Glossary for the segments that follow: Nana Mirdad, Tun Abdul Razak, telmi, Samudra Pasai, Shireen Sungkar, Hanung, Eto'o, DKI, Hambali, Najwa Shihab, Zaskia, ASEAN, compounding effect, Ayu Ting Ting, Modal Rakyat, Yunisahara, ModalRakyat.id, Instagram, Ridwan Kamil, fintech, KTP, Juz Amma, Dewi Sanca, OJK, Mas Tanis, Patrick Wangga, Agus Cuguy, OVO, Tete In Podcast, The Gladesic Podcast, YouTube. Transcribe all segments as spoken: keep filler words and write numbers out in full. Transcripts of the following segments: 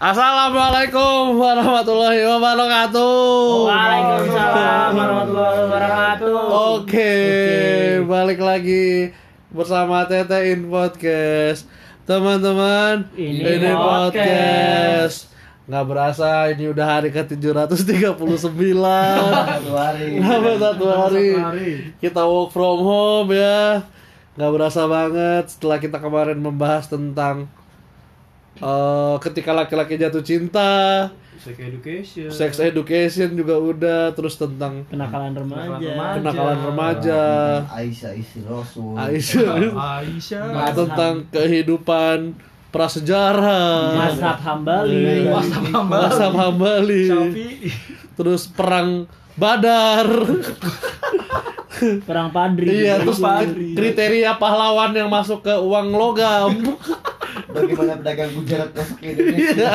Assalamualaikum warahmatullahi wabarakatuh. Waalaikumsalam warahmatullahi wabarakatuh. Oke, okay, balik lagi bersama Tete In Podcast. Teman-teman, ini, ini podcast. Nggak berasa ini udah hari ke tujuh ratus tiga puluh sembilan. Satu hari. Satu hari. Kita work from home ya. Nggak berasa banget setelah kita kemarin membahas tentang Uh, ketika laki-laki jatuh cinta, sex education, sex education juga udah, terus tentang kenakalan remaja, kenakalan remaja, Aisyah istri Rasul, Aisyah, tentang kehidupan prasejarah, mazhab Hambali, mazhab Hambali, terus perang Badar. Perang Padri. Iya, terus Padri. Kriteria pahlawan yang masuk ke uang logam. Bagaimana pedagang Gujarat masuk ke Indonesia.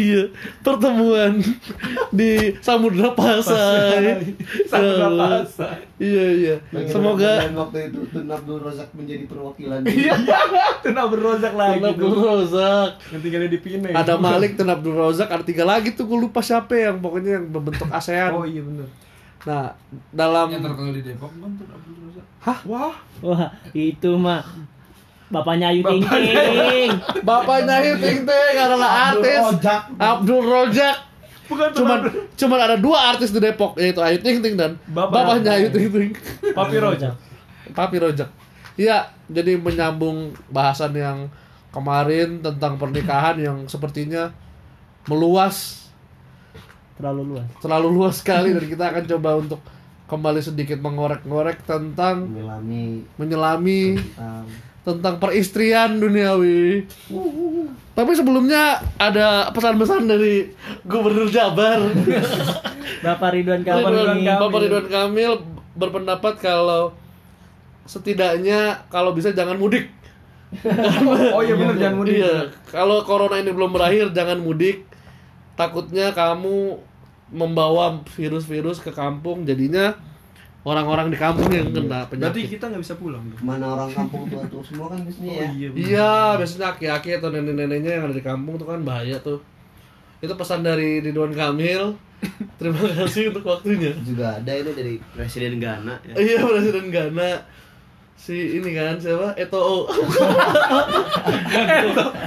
Iya, pertemuan di Samudra Pasai. Samudra Pasai. Iya, iya. Semoga waktu itu Tuna Berozak menjadi perwakilan. Iya. Tuna Berozak lagi. Tuna Berozak. Yang tinggalnya di Pineng. Ada Malik, Tuna Berozak, ada tiga lagi tuh gue lupa siapa yang pokoknya yang membentuk ASEAN. Oh iya benar. Nah, dalam yang terkenal di Depok kan Tun Abdul Razak. Hah? Wah. Wah, itu mah bapaknya Ayu Ting Ting. Bapaknya Ayu Ting Ting adalah artis Abdul Razak. Bukan cuman cuman ada dua artis di Depok, yaitu Ayu Ting Ting dan bapaknya Ayu Ting Ting. Papi Rozak. Papi Rozak. Iya, jadi menyambung bahasan yang kemarin tentang pernikahan yang sepertinya meluas. Terlalu luas. Terlalu luas sekali, dan kita akan coba untuk kembali sedikit mengorek-ngorek tentang menyelami, menyelami tentang, tentang peristrian duniawi. Uhuh. Tapi sebelumnya ada pesan-pesan dari Gubernur Jabar. Bapak Ridwan Kamil. Ridwan Kamil. Bapak Ridwan Kamil berpendapat kalau setidaknya kalau bisa jangan mudik. Oh iya benar, jangan mudik. Iya, kalau corona ini belum berakhir jangan mudik. Takutnya kamu membawa virus-virus ke kampung, jadinya orang-orang di kampung yang kena penyakit. Berarti kita nggak bisa pulang. Mana orang kampung tua-tua semua kan biasanya ya. Oh, iya, iya, biasanya aki-aki atau nenek-neneknya yang ada di kampung tuh kan bahaya tuh. Itu pesan dari Ridwan Kamil. Terima kasih untuk waktunya. Juga ada ini dari Presiden Ghana. Ya. Iya, Presiden Ghana. Si ini kan siapa? Eto'o.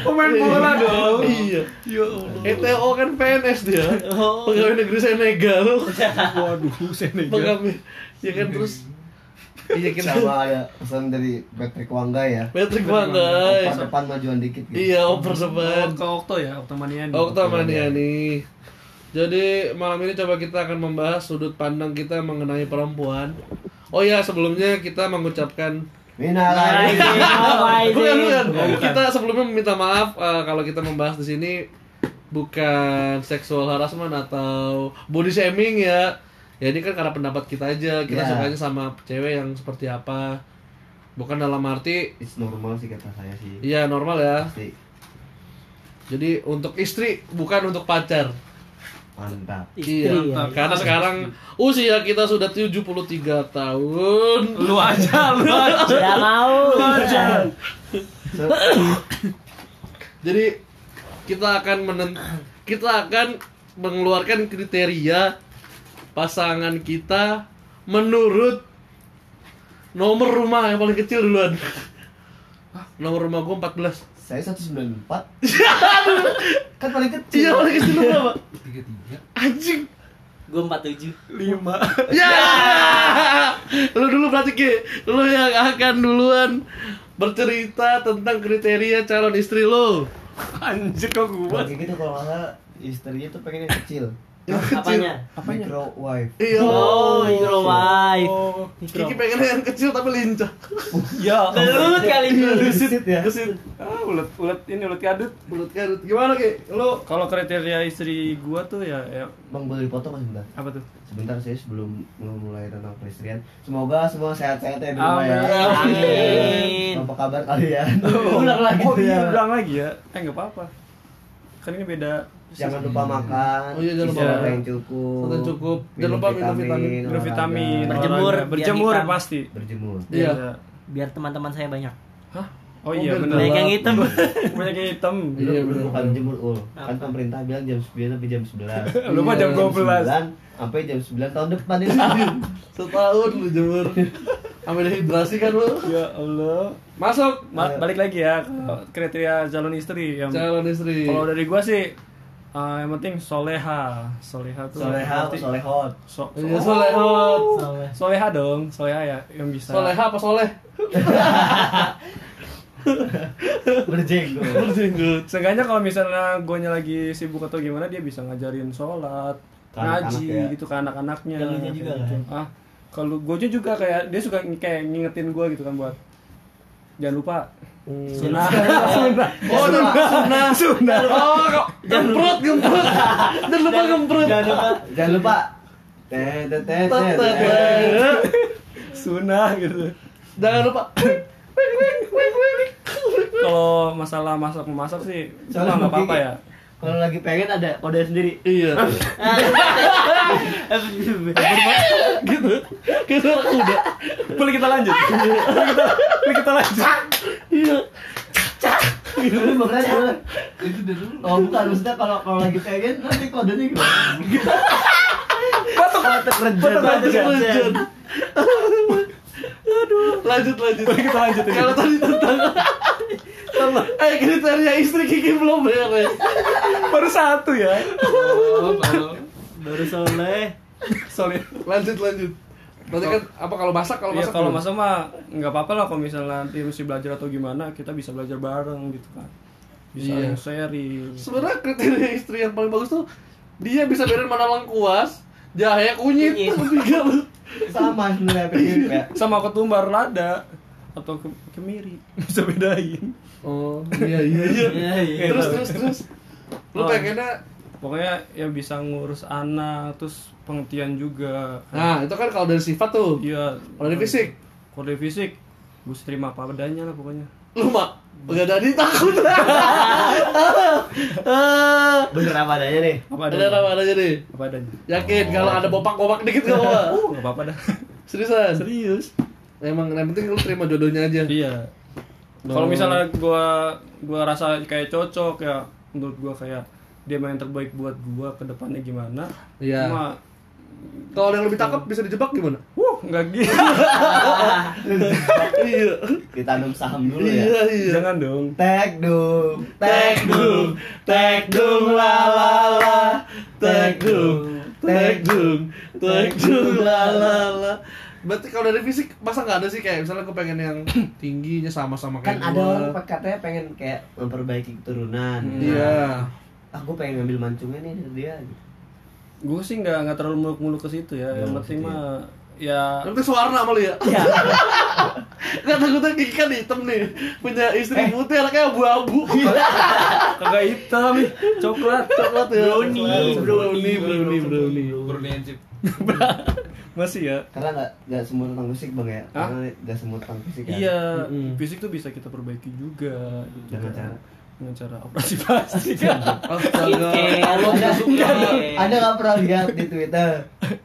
Pemain bola dong. Iya. Eto'o kan P N S dia. Pegawai negeri Senegal. Waduh, Senegal. Pegawai. Ya kan terus. Iya kita sama ya pesan dari Patrick Wangga ya. Patrick Wangga. Depan majuan dikit gitu. Iya, oper depan. Ke Okto ya, Oktomaniani. Oktomaniani. Jadi malam ini coba kita akan membahas sudut pandang kita mengenai perempuan. Oh ya, sebelumnya kita mengucapkan minal aidin wal faizin. Kita sebelumnya meminta maaf uh, kalau kita membahas di sini bukan seksual harassment atau body shaming ya. Ya ini kan karena pendapat kita aja. Kita yeah. sukanya sama cewek yang seperti apa. Bukan dalam arti it's normal sih kata saya sih. Iya, normal ya. Pasti. Jadi untuk istri, bukan untuk pacar. Mantap. Iya, mantap. Karena sekarang usia kita sudah tujuh puluh tiga tahun. Lu aja, lu aja. Tidak mau. Lu aja. Jadi kita akan menen kita akan mengeluarkan kriteria pasangan kita menurut nomor rumah yang paling kecil duluan. Nomor rumah gua empat belas. Saya seratus sembilan puluh empat. Kan paling kecil. Iya, paling kecil lu berapa? tiga puluh tiga. Anjing. Gua empat puluh tujuh. lima. Ya. Lu dulu berarti Ki. Lu yang akan duluan bercerita tentang kriteria calon istri lu. Anjir kok gua. Kayak gitu kalau enggak istrinya tuh pengen yang kecil. Yang apanya? Apanya? Micro wife. Iya, oh, micro wife. Oh, Kiki pengen yang kecil tapi lincah. Ya, belut kali ini. Kesit ya. Kesit. Ah, ulet ulet ini ulet kadut, ulet kadut. Gimana, Ki? Lu kalau kriteria istri gua tuh ya, ya. Bang boleh dipotong sebentar. Apa tuh? Sebentar saya sebelum mulai tentang peristrian. Semoga semua sehat-sehat ya di rumah ya. Amin. Apa kabar kalian? Ulang lagi. Oh, iya, ulang lagi ya. Eh, enggak apa-apa. Kan ini beda. Jangan lupa makan, oh, iya, jangan lupa makan yang cukup, makan cukup, jangan lupa minum vitamin, minum vitamin, berjemur, berjemur pasti, berjemur, iya, biar teman-teman saya banyak, hah? Oh iya benar. Banyak yang hitam. Banyak yang hitam. Iya benar. Bukan jemput ul. Kan pemerintah bilang jam sembilan sampai jam sebelas. Lupa jam dua belas sampai jam sembilan tahun depan ini. Setahun lu jemur. Ambil hidrasi kan lu. Ya Allah. Masuk Ma- balik lagi ya kriteria calon istri yang calon istri. Kalau dari gua sih Uh, yang penting soleha, soleha tuh soleha, apa solehot, so, so, oh, solehot, soleh. soleha dong, soleha ya yang bisa. Soleha apa soleh? Berjenggot, berjenggot. Seenggaknya kalau misalnya guanya lagi sibuk atau gimana dia bisa ngajarin sholat, ngaji ya. Gitu ke anak-anaknya. Kalunya juga gitu. Kan? Ah, kalau guanya juga kayak dia suka kayak ngingetin gua gitu kan buat jangan lupa. Hmm. Sunah, sunah, oh sunah, sunah, oh gemprut, gemprut, dan lupa gemprut, jangan lupa, jangan lupa, teh teh teh teh, sunah gitu, jangan lupa. Kalau masalah masak memasak sih, cuma nggak apa-apa ya. Kalau lagi pengen ada kode sendiri. Iya. Gitu, gitu udah. Boleh kita lanjut. Boleh kita lanjut. Iya. Gitu makanya. Itu dulu. Oh, bukan maksudnya kalau kalau lagi pengen nanti kodenya gitu. Batuk batuk rejen. Aduh, lanjut lanjut. Boleh kita lanjut ini. Kalau tadi tentang eh kriteria istri Kiki belum beres. Baru satu ya. Oh, baru. Baru soleh. Soleh. Lanjut lanjut. Berarti kan apa kalau masak kalau masak? Iya, kalau masak mah enggak apa-apa lah kalau misalnya nanti mesti belajar atau gimana, kita bisa belajar bareng gitu kan. Bisa iya. Sharing. Gitu. Sebenarnya kriteria istri yang paling bagus tuh dia bisa bedain mana lengkuas, jahe, kunyit, tiga lu. Sama sebenarnya. Sama ketumbar lada. Atau ke- kemiri bisa bedain. Oh iya iya, iya. iya, iya. Terus terus terus lu pengennya pokoknya ya bisa ngurus anak terus pengertian juga. Nah itu kan kalau dari sifat tuh. Iya. Kalau dari fisik kalau dari fisik gue terima apa bedanya lah pokoknya. Lu mak udah dari takut. Bener apa adanya nih. Apa adanya. Bener apa adanya nih. Apa adanya. Yakin oh. Kalau ada bopak-bopak dikit gak apa-apa. uh, Gak apa-apa dah. Seriusan. Serius. Emang yang penting lu terima jodohnya aja. Iya. Kalau misalnya gua gua rasa kayak cocok ya menurut gua kayak dia main terbaik buat gua ke depannya gimana? Iya. Cuma kalau yang lebih cakep bisa dijebak gimana? Wuh, enggak gitu. Iya. Ditanam saham dulu ya. Iya, iya. Jangan dong. Tek dong. Tek dong. Tek dong la la la. Tek dong. Tek dong. Tek dong la la la. Berarti kalau dari fisik masa nggak ada sih kayak misalnya aku pengen yang tingginya sama-sama kayak kan gua. Ada orang katanya pengen kayak memperbaiki keturunan. Iya. Hmm. Yeah. Aku pengen ngambil mancungnya nih dari dia. Gue sih nggak nggak terlalu muluk-muluk ke situ ya. Yang penting mah ya. Tapi suaranya malu ya. Iya. Nggak takutnya Kiki kan hitam nih punya istri eh. Putih anaknya abu-abu. Kagak hitam nih. Coklat, coklat ya. Brownie, brownie, brownie, brownie, brownie chip. Masih ya karena nggak nggak semua tentang fisik bang ya. Hah? Karena nggak semua tentang fisik kan? Iya mm-hmm. Fisik tuh bisa kita perbaiki juga dengan cara dengan cara operasi plastik. Anda nggak pernah lihat di Twitter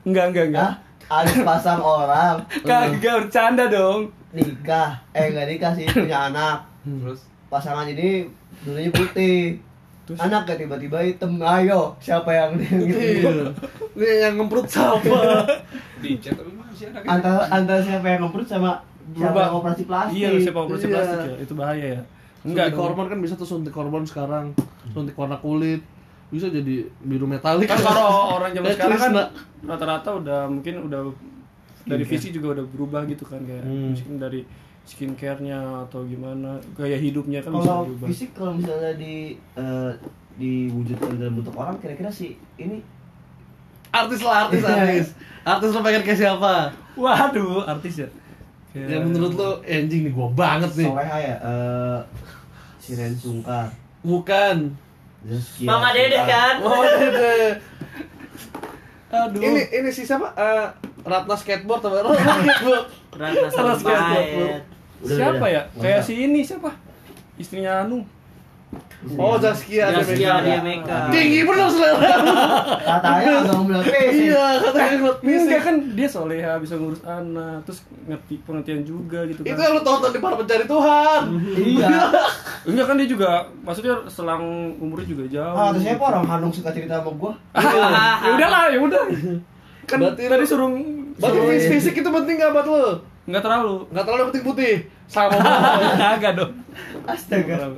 nggak nggak nggak alis pasang orang kagak bercanda dong nikah eh nggak nikah sih punya anak terus pasangan ini dulunya putih. Terus? Anaknya tiba-tiba hitam, ayo siapa yang gitu ini yang ngemprut sama dicet masih anaknya antara antara siapa yang ngemprut sama siapa yang operasi plastik. Iya siapa operasi iya. Plastik ya itu bahaya ya. Enggak suntik hormon kan bisa tuh suntik hormon sekarang suntik warna kulit bisa jadi biru metalik kan kalau orang zaman sekarang kan rata-rata udah mungkin udah dari visi juga udah berubah gitu kan kayak hmm. Mungkin dari skincare-nya atau gimana gaya hidupnya kan bisa berubah. Kalau fisik kalau misalnya di uh, diwujudkan dalam bentuk orang kira-kira si ini artis lah artis artis artis lo pengen kayak siapa? Waduh artis ya. Kayak... ya menurut lo anjing nih gua banget nih. Soleha ya. Uh, Shireen Sungkar. Bukan. Zaskia. Mama Dede kan. Oh Dede. Aduh. Ini ini si siapa? Uh, Ratna skateboard atau Ratna skateboard? Ratna skateboard. Siapa ya? Kayak si ini siapa? Istrinya Hanung. Oh, Zaskia ada mereka. Tinggi benar selera. Katanya enggak melatih. Iya, katanya enggak melatih. Kan dia soleha, bisa ngurus anak, terus ngerti pengertian juga gitu kan. Itu yang lu tonton di Para Pencari Tuhan. Iya. Iya kan dia juga, maksudnya selang umurnya juga jauh. Ah, terus siapa orang Hanung suka cerita sama gua? Ya udahlah, ya udah. Kan tadi suruh berarti fisik itu penting enggak buat lu? Enggak terlalu. Enggak terlalu putih-putih. Sama agak dong. Astaga.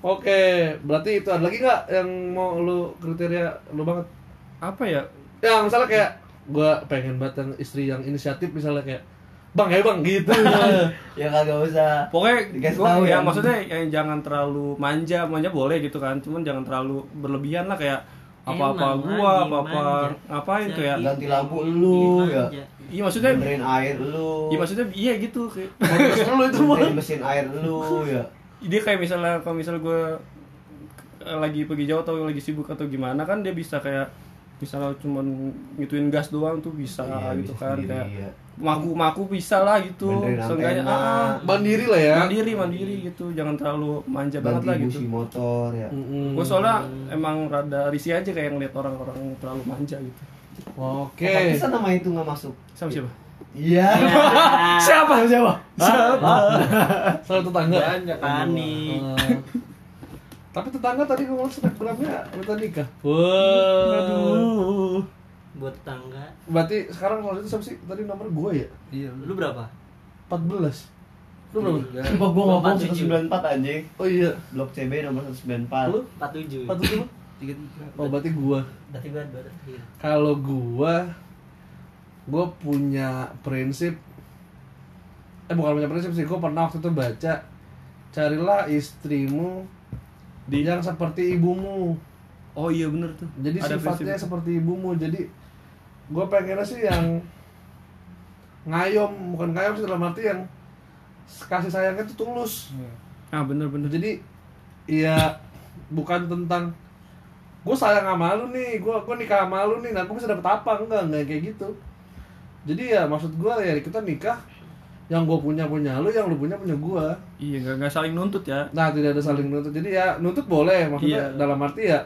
Oke, berarti itu ada lagi nggak yang mau lu kriteria lu banget? Apa ya? Ya misalnya kayak gua pengen banget yang istri yang inisiatif misalnya kayak bang ya bang gitu. Ya kagak usah. Pokoknya dikasih tahu ya, maksudnya yang jangan terlalu manja, manja boleh gitu kan, cuman jangan terlalu berlebihan lah kayak apa-apa gua, apa-apa ngapain tuh ya? Ganti lampu lu ya. Iya maksudnya benerin air lu. Iya maksudnya iya gitu kayak. Lu itu mesin air lu ya. Dia kayak misalnya kalau misalnya gue lagi pergi jauh atau lagi sibuk atau gimana kan dia bisa kayak misalnya cuma ngituin gas doang tuh bisa iya, gitu bisa kan sendiri, kayak iya. Maku-maku bisa lah gitu seenggaknya ah mandiri lah ya mandiri mandiri gitu jangan terlalu manja banget lah gitu. Bagi ibu si motor ya. Mm-hmm. Gue soalnya emang rada risih aja kayak ngeliat orang-orang terlalu manja gitu. Oke. Okay. Bisa nama itu nggak masuk. Sama siapa? Iya. Yeah. Siapa? Siapa? Siapa? Salah tetangga. Banyak Ani. Tapi tetangga tadi ngomong Instagramnya minta nikah. Wow. Aduh. Buat tetangga. Berarti sekarang kalau itu siapa sih? Tadi nomor gua ya? Iya. Lu berapa? empat belas. Lu berapa? Coba gua ngomong seratus sembilan puluh empat anjing. Oh iya, blok C B nomor seratus sembilan puluh empat. Lu empat puluh tujuh. empat puluh tujuh lu? tiga puluh tiga. Oh, berarti gua. Berarti gua dua. Kalau gua gue punya prinsip eh bukan punya prinsip sih, gue pernah waktu itu baca carilah istrimu di yang seperti ibumu. Oh iya bener tuh, jadi ada sifatnya prinsip seperti ibumu. Jadi gue pengennya sih yang ngayom, bukan ngayom sih dalam arti yang kasih sayangnya tuh tulus. Ah bener-bener, jadi iya bukan tentang gue sayang sama lu nih, gue gue nikah sama lu nih, nanti gue bisa dapet apa, enggak, enggak kayak gitu. Jadi ya maksud gue ya kita nikah yang gue punya punya lu, yang lu punya punya gue. Iya nggak nggak saling nuntut ya. Nah tidak ada saling nuntut. Jadi ya nuntut boleh maksudnya iya. Dalam arti ya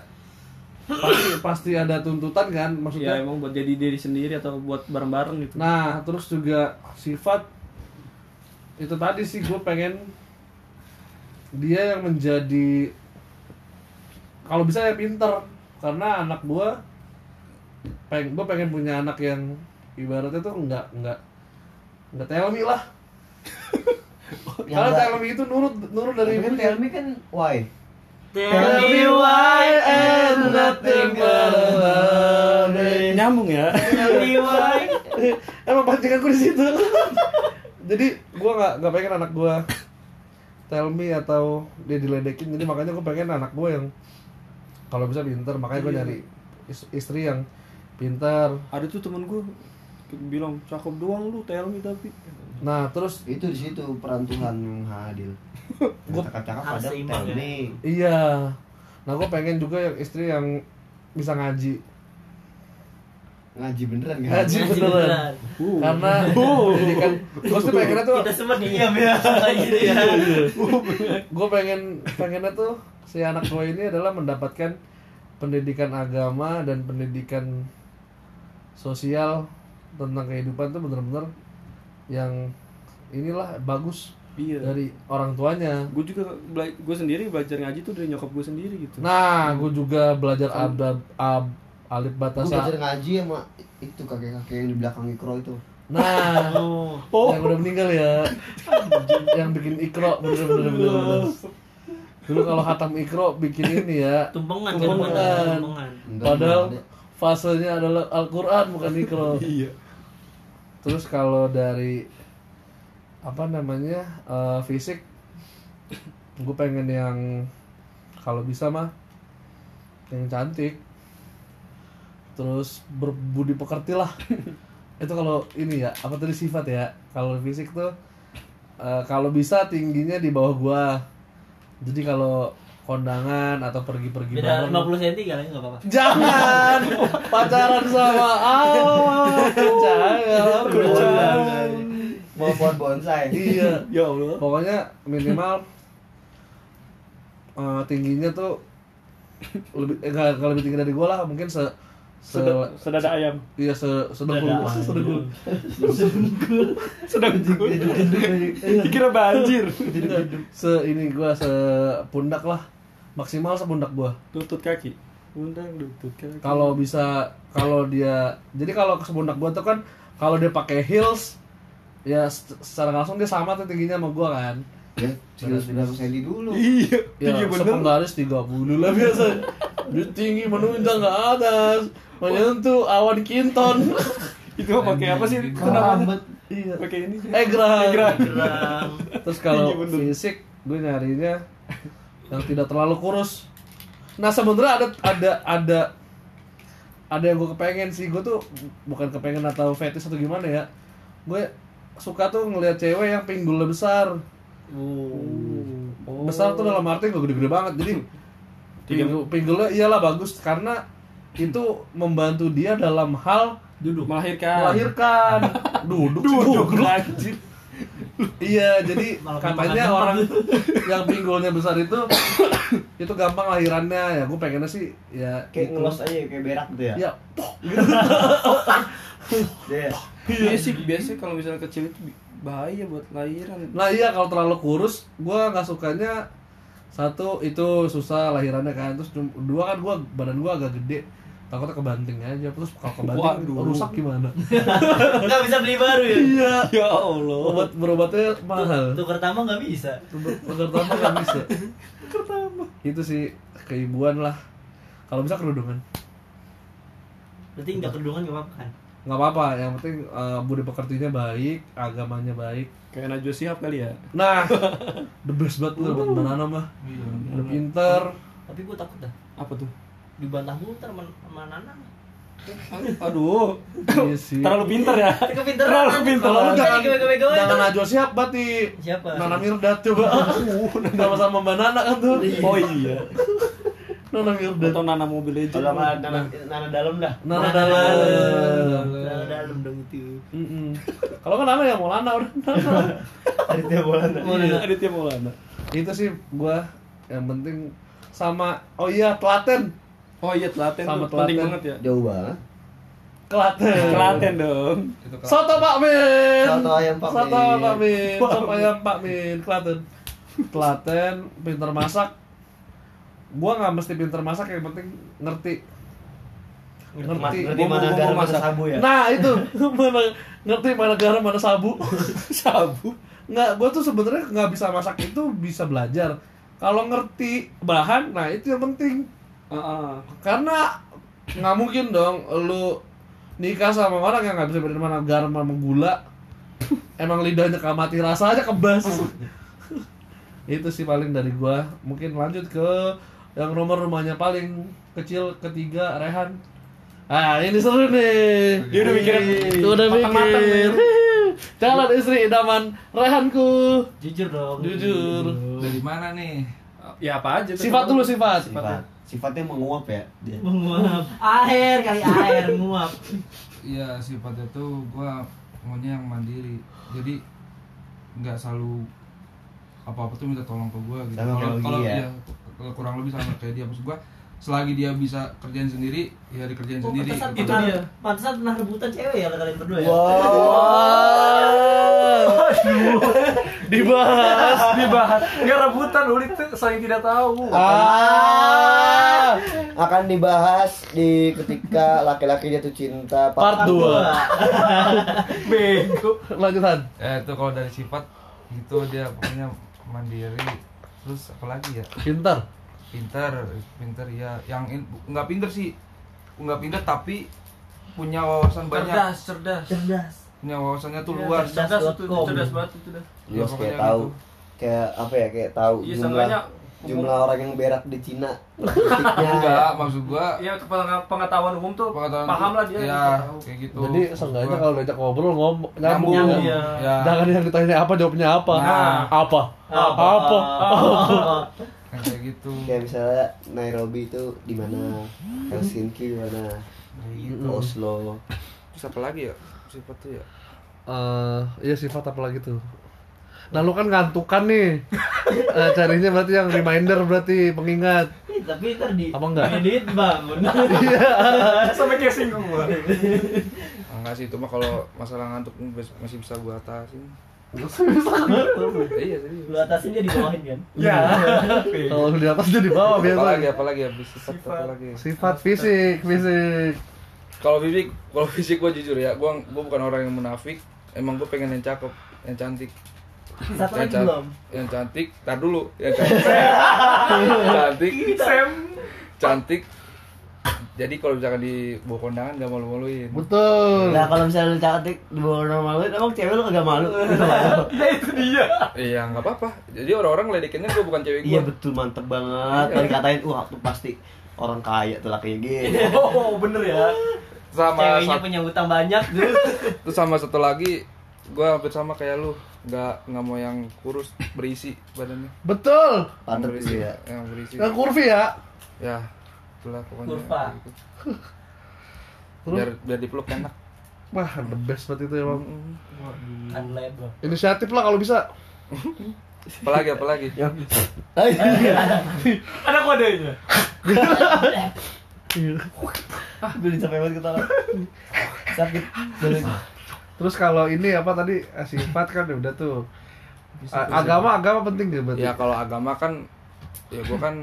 pasti pasti ada tuntutan kan maksudnya. Iya emang buat jadi diri sendiri atau buat bareng bareng gitu. Nah terus juga sifat itu tadi sih gue pengen dia yang menjadi kalau bisa ya pinter karena anak gue pengen gue pengen punya anak yang ibaratnya tuh enggak enggak enggak telmi lah. Kalau telmi itu nurut nurut dari ibu. Telmi kan why? Tell me why and nothing but love. Nyambung ya. Tell me why. Emang pancinganku di situ. Jadi gue nggak nggak pengen anak gue tell me atau dia diledekin. Jadi makanya gue pengen anak gue yang kalau bisa pinter. Makanya gue nyari istri yang pintar. Ada tuh temen gue bilang cakep doang lu telmi tapi. Nah terus itu di situ peran Tuhan yang hadir. Gue cakep-cakep ada telmi. Iya. Nah gue pengen juga yang istri yang bisa ngaji. Ngaji beneran kan? Ngaji beneran. Uh. Karena jadi kan gue tuh pengennya tuh. Kita semua diam ya. Gitu ya. Gue pengen pengennya tuh si anak gue ini adalah mendapatkan pendidikan agama dan pendidikan sosial tentang kehidupan tuh bener-bener yang inilah bagus. Iya. Dari orang tuanya. Gue juga bela- gue sendiri belajar ngaji tuh dari nyokap gue sendiri gitu. Nah, gue juga belajar ab, ab, ab alif batas. Gue belajar ngaji sama itu kakek-kakek yang di belakang ikro itu. Nah, oh. Yang udah meninggal ya. Yang bikin ikro bener-bener. Dulu kalau khatam ikro bikin ini ya tumpengan, tumpengan. Padahal fasenya adalah Al-Quran bukan ikro. Iya. Terus kalau dari apa namanya uh, fisik, gue pengen yang kalau bisa mah yang cantik. Terus berbudi pekerti lah. Itu kalau ini ya apa tadi sifat ya. Kalau fisik tuh uh, kalau bisa tingginya di bawah gua. Jadi kalau kondangan atau pergi-pergi beda lima puluh sentimeter kali enggak apa-apa. Jangan pacaran sama Allah. Jangan bercanda. Mau buat bonsai. Iya. Ya Allah. Pokoknya minimal uh, tingginya tuh lebih eh, gak, gak lebih tinggi dari gue lah, mungkin se sedada se, ayam. Iya, se sedengkul. Sedengkul. Sedengkul. Sedengkul. Dikira banjir. Se ini gua se pundak lah. Maksimal sepundak gua. Lutut kaki. Pundak lutut kaki. Kalau bisa kalau dia jadi kalau sepundak gua tuh kan kalau dia pakai heels ya secara langsung dia sama tuh tingginya sama gua kan. Ya, tiga ratus senti dulu. Iya, tinggi bener. Sepenggaris tiga puluh lah biasa. Dia tinggi menunjang ke atas. Menyentuh awan kinton. Itu pakai apa sih? Kenapa? Iya. Pakai ini. Eh, geram. Terus kalau fisik gue nyarinya yang tidak terlalu kurus. Nah, sebenarnya ada ada ada ada yang gue kepengen sih. Gue tuh bukan kepengen atau fetish atau gimana ya. Gue suka tuh ngelihat cewek yang pinggulnya besar. Oh. Oh. Besar tuh dalam arti gak gede-gede banget. Jadi pinggul, pinggulnya iyalah bagus karena itu membantu dia dalam hal duduk melahirkan. Melahirkan. duduk duduk lanjut. Iya, jadi katanya orang yang pinggulnya besar itu itu gampang lahirannya. Ya, gue pengennya sih ya kayak ngelos aja kayak berak gitu ya. Iya. Iya. Iya sih biasanya kalau misalnya kecil itu bahaya buat lahiran. Nah iya kalau terlalu kurus, gue nggak sukanya satu itu susah lahirannya kan, terus dua kan gue badan gue agak gede, takutnya kebanting aja, terus kalau kebanting waduh, rusak gimana? Nggak bisa beli baru ya? Iya. Ya Allah. Obat berobatnya mahal. Tukar tambah nggak bisa. Tukar tambah nggak bisa. Tukar tambah. Itu sih keibuan lah. Kalau bisa kerudungan. Berarti nggak kerudungan nggak apa-apa kan? Nggak apa-apa, yang penting uh, budi pekertinya baik, agamanya baik. Kayak Najwa Shihab kali ya? Nah, the best banget tuh buat banana mah. Udah pinter. Tapi gue takut dah. Apa tuh? Dibantah mulu ntar sama Nana. Aduh, terlalu pinter ya? Terlalu pinter. Jangan Najwa Shihab berarti. Siapa? Nana Mirdad coba. Sama-sama Mbak Nana kan tuh. Oh iya. Nana Mirdad atau Nana Mobil Legend. Kalau nana, nana Nana dalam dah. Nana dalam. Nana dalam dong itu. Heeh. Kalau kan Nana ya Maulana udah. Aditya Maulana. Aditya Maulana. Itu sih gua yang penting sama oh iya Klaten. Oh iya Klaten sama tuh, penting banget ya. Jauh banget. Klaten. Klaten dong. Soto Pak Min. Soto ayam Pak Min. Soto Pak Min. Soto ayam Pak Min Klaten. Klaten pintar masak. Gua nggak mesti pinter masak, yang penting ngerti ngerti ngerti mana garam mana sabu ya, nah itu mana ngerti mana garam mana sabu sabu nggak, gua tuh sebenarnya nggak bisa masak itu bisa belajar kalau ngerti bahan, nah itu yang penting uh-uh. Karena nggak mungkin dong lu nikah sama orang yang nggak bisa bedain mana garam mana gula, emang lidahnya nggak mati rasa aja kebas. Itu sih paling dari gua, mungkin lanjut ke yang nomor rumahnya paling kecil ketiga Rehan. Ah, ini seru nih. Dia udah mikirin. Udah mikir. Calon istri idaman Rehanku. Jujur dong. Jujur. Dari mana nih? Ya apa aja. Sifat dulu sifat. Sifat. Sifatnya menguap ya. Dia. Menguap. Air kali air menguap. Iya, sifatnya tuh gua maunya yang mandiri. Jadi enggak selalu apa-apa tuh minta tolong ke gua gitu. Kalau dia kurang lebih sama kayak dia, maksud gua selagi dia bisa kerjain sendiri ya dikerjain oh, sendiri pantesan itu pernah, dia pantesan pernah rebutan cewek ya kalian berdua ya. Wow. dibahas dibahas nggak rebutan ulit tuh saya tidak tahu ah akan dibahas di ketika laki-laki jatuh cinta part dua. Bego lanjutan eh itu kalau dari sifat itu dia pokoknya mandiri. Terus apa lagi ya? Pinter. Pinter, pinter ya. Yang enggak pinter sih. Enggak pinter tapi punya wawasan cerdas, banyak. Cerdas, cerdas. Punya wawasannya tuh ya, luas. Cerdas, cerdas, itu, cerdas banget itu dah. Luas ya, kayak tahu. Gitu. Kayak apa ya? Kayak tahu ya, jumlah jumlah orang yang berak di Cina. Enggak, maksud gua. Iya, pengetahuan umum tuh pengetahuan paham lah dia. Ya, kayak gitu. Jadi seenggaknya kalau diajak ngobrol ngomong nyambung. Ya. Ya. Jangan yang ditanya apa jawabnya apa. Nah. Apa? Apa? Apa? Apa? Nah, kayak gitu. Kayak misalnya Nairobi itu di mana? Helsinki di mana? Gitu. Oslo. Terus apa lagi ya? Sifat tuh ya. Eh, uh, iya sifat apa lagi tuh? Nah lu kan ngantukan nih. Uh, carinya berarti yang reminder, berarti pengingat. Tapi ntar di apa enggak? Edit bangun. Iya. Sampai kayak singgung gua. Enggak sih, itu mah kalau masalah ngantuk masih bisa gua atasin. Masih bisa. Iya, serius. Lu atasin dia dibawahin kan? Iya. Kalau lu di atas dia di bawah biasa. Apalagi apalagi habis sifat apalagi. Sifat fisik, fisik. Kalau fisik, kalau fisik gua jujur ya, gua gua bukan orang yang munafik. Emang gua pengen yang cakep, yang cantik. Satu lagi belum. Yang cantik, tar dulu. Yang cantik. Cantik. Sam. Cantik. Jadi kalau misalkan di bawah kondangan enggak malu-maluin. Betul. Nah, kalau misalnya lu cantik di bawah malu-maluin, emang cewek lu kagak malu. Ya itu dia. Iya, enggak apa-apa. Jadi orang-orang ngeledekinnya gua bukan cewek gua. Iya, betul, mantep banget. Kalau dikatain, "Wah, tuh pasti orang kaya tuh laki gitu." Oh, bener ya. Sama ceweknya punya utang banyak. Terus sama satu lagi, gua hampir sama kayak lu. Enggak enggak mau yang kurus berisi badannya. Betul. Yang berisi ya. Yang berisi. Yang kurvi ya. Ya. Itulah pokoknya. Kurva. Biar biar dipeluk enak. Wah, the best banget itu emang. Unlabel. Inisiatif lah kalau bisa. Apalagi apalagi. Ya. Ada kodenya. Ah, udah capek banget kita. Sakit. Terus kalau ini apa tadi sifat kan ya udah tuh. Agama agama penting gitu berarti. Ya kalau agama kan ya gua kan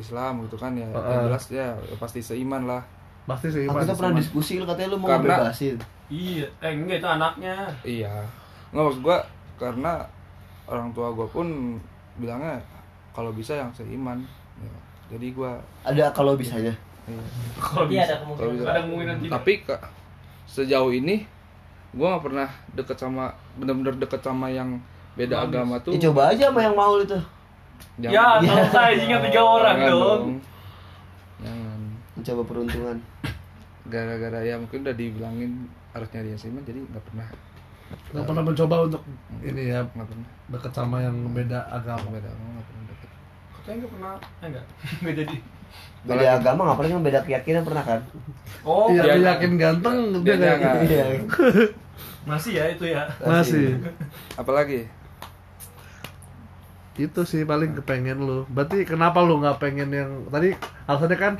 Islam gitu kan ya. Yang jelas ya pasti seiman lah. Pasti seiman. Kita pernah diskusi lu katanya lu mau bebasin. Iya, eh enggak itu anaknya. Iya. Enggak maksud gua karena orang tua gua pun bilangnya kalau bisa yang seiman. Ya, jadi gua ada kalau bisanya. Iya. Kalau bisa ada kemungkinan. Ada kemungkinan tidak. Tapi ke, sejauh ini gue gak pernah deket sama, bener-bener deket sama yang beda Manis. Agama tuh. Ya, coba aja sama yang maul itu. Jangan. Ya, kalau saya isinya tiga orang dong. dong. Jangan. Mencoba peruntungan. Gara-gara ya mungkin udah dibilangin harus nyari yang seiman, jadi gak pernah. Gak pernah mencoba untuk ini ya, gak pernah. Deket sama yang beda agama. Beda agama gak pernah deket. Katanya gak pernah, eh gak? Gak jadi. Beda agama gak pernah, cuma beda keyakinan pernah kan? Oh, dia yakin ganteng, dia gak yakin. Masih ya itu ya. Masih. Apalagi? Itu sih paling kepengen lu. Berarti kenapa lu enggak pengen yang tadi alasannya kan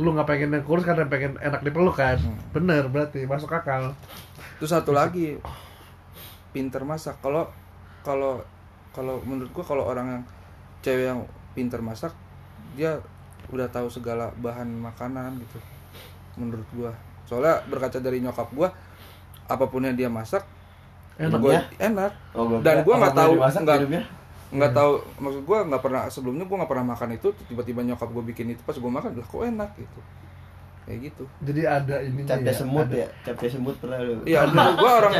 lu enggak pengen yang kurus karena pengen enak dipeluk kan? Bener, berarti masuk akal. Terus satu lagi. Pinter masak. Kalau kalau kalau menurut gua kalau orang yang cewek yang pinter masak dia udah tahu segala bahan makanan gitu. Menurut gua. Soalnya berkaca dari nyokap gua, apapun yang dia masak enak gua, ya? Enak oh, dan gue nggak tahu nggak nggak tahu maksud gue nggak pernah sebelumnya gue nggak pernah makan itu, tiba-tiba nyokap gue bikin itu pas gue makan lah kok enak gitu kayak gitu. Jadi ada ini capnya semut ya, capnya semut terlalu ya. Gue orang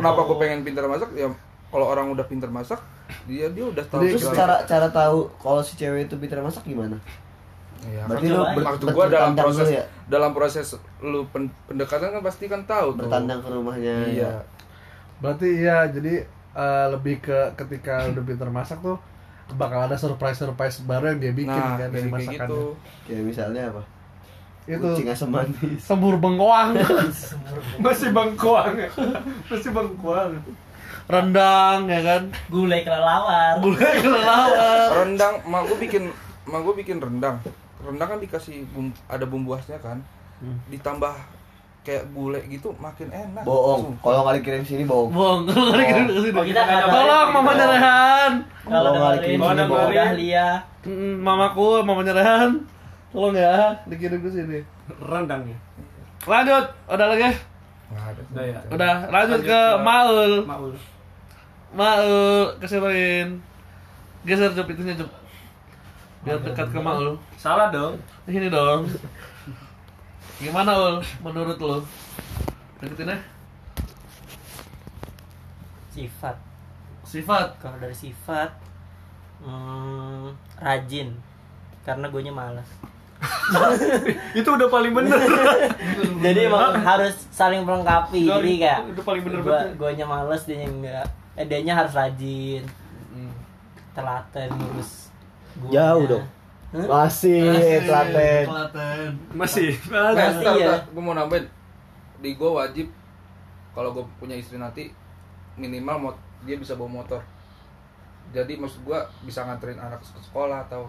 kenapa gue pengen pintar masak ya, kalau orang udah pintar masak dia dia udah tahu. Terus cara cara tahu kalau si cewek itu pintar masak gimana? Ya, berarti lu ber- waktu ber- gua dalam proses ya? Dalam proses lu pen- pendekatan kan pasti kan tahu tuh. Bertandang ke rumahnya. Iya. Ya. Berarti iya, jadi uh, lebih ke ketika udah pinter masak tuh bakal ada surprise-surprise baru yang dia bikin nah, kan dari masakannya. Gitu. Kayak misalnya apa? Itu kucing asam manis. Semur bengkoang. Masih bengkoang. Masih bengkoang. Rendang ya kan? Gulai kelelawar. Gulai kelelawar. Rendang mak gua bikin mak gua bikin rendang. Rendang kan dikasih bumbu, ada bumbu khasnya kan, hmm. ditambah kayak gulai gitu makin enak. Bohong, kalau kali kirim sini bohong. Bohong, kalau kali kirim sini. Oh, kita enggak ada. Tolong Mama Rehan. Kalau kali kirim sini bohong. Dahlia. Heeh, mamaku, Mama Rehan. Tolong ya, dikirim ke sini rendangnya. Lanjut, udah lagi? Enggak ada. Udah ya. Udah, lanjut, lanjut ke Maul. Maul. Maul, kesirin. Geser cup itunya cup. Biar dekat ke mak lu. Salah dong. Ini dong. Gimana ul? Menurut lu? Deketin ya? Sifat. Sifat. Kalau dari sifat, hmm, rajin. Karena guenya malas. Itu udah paling bener. Jadi emang harus saling melengkapi. Jadi kayak udah paling bener banget. Guenya malas, dia enggak. Eh, dianya harus rajin. Telaten ngurus. Gua jauh dong. Huh? Masih, masih telaten. telaten. Masih. Masih nah, ya. Gue mau nambahin di gue wajib kalau gue punya istri nanti minimal mot- dia bisa bawa motor. Jadi maksud gue bisa nganterin anak ke sekolah atau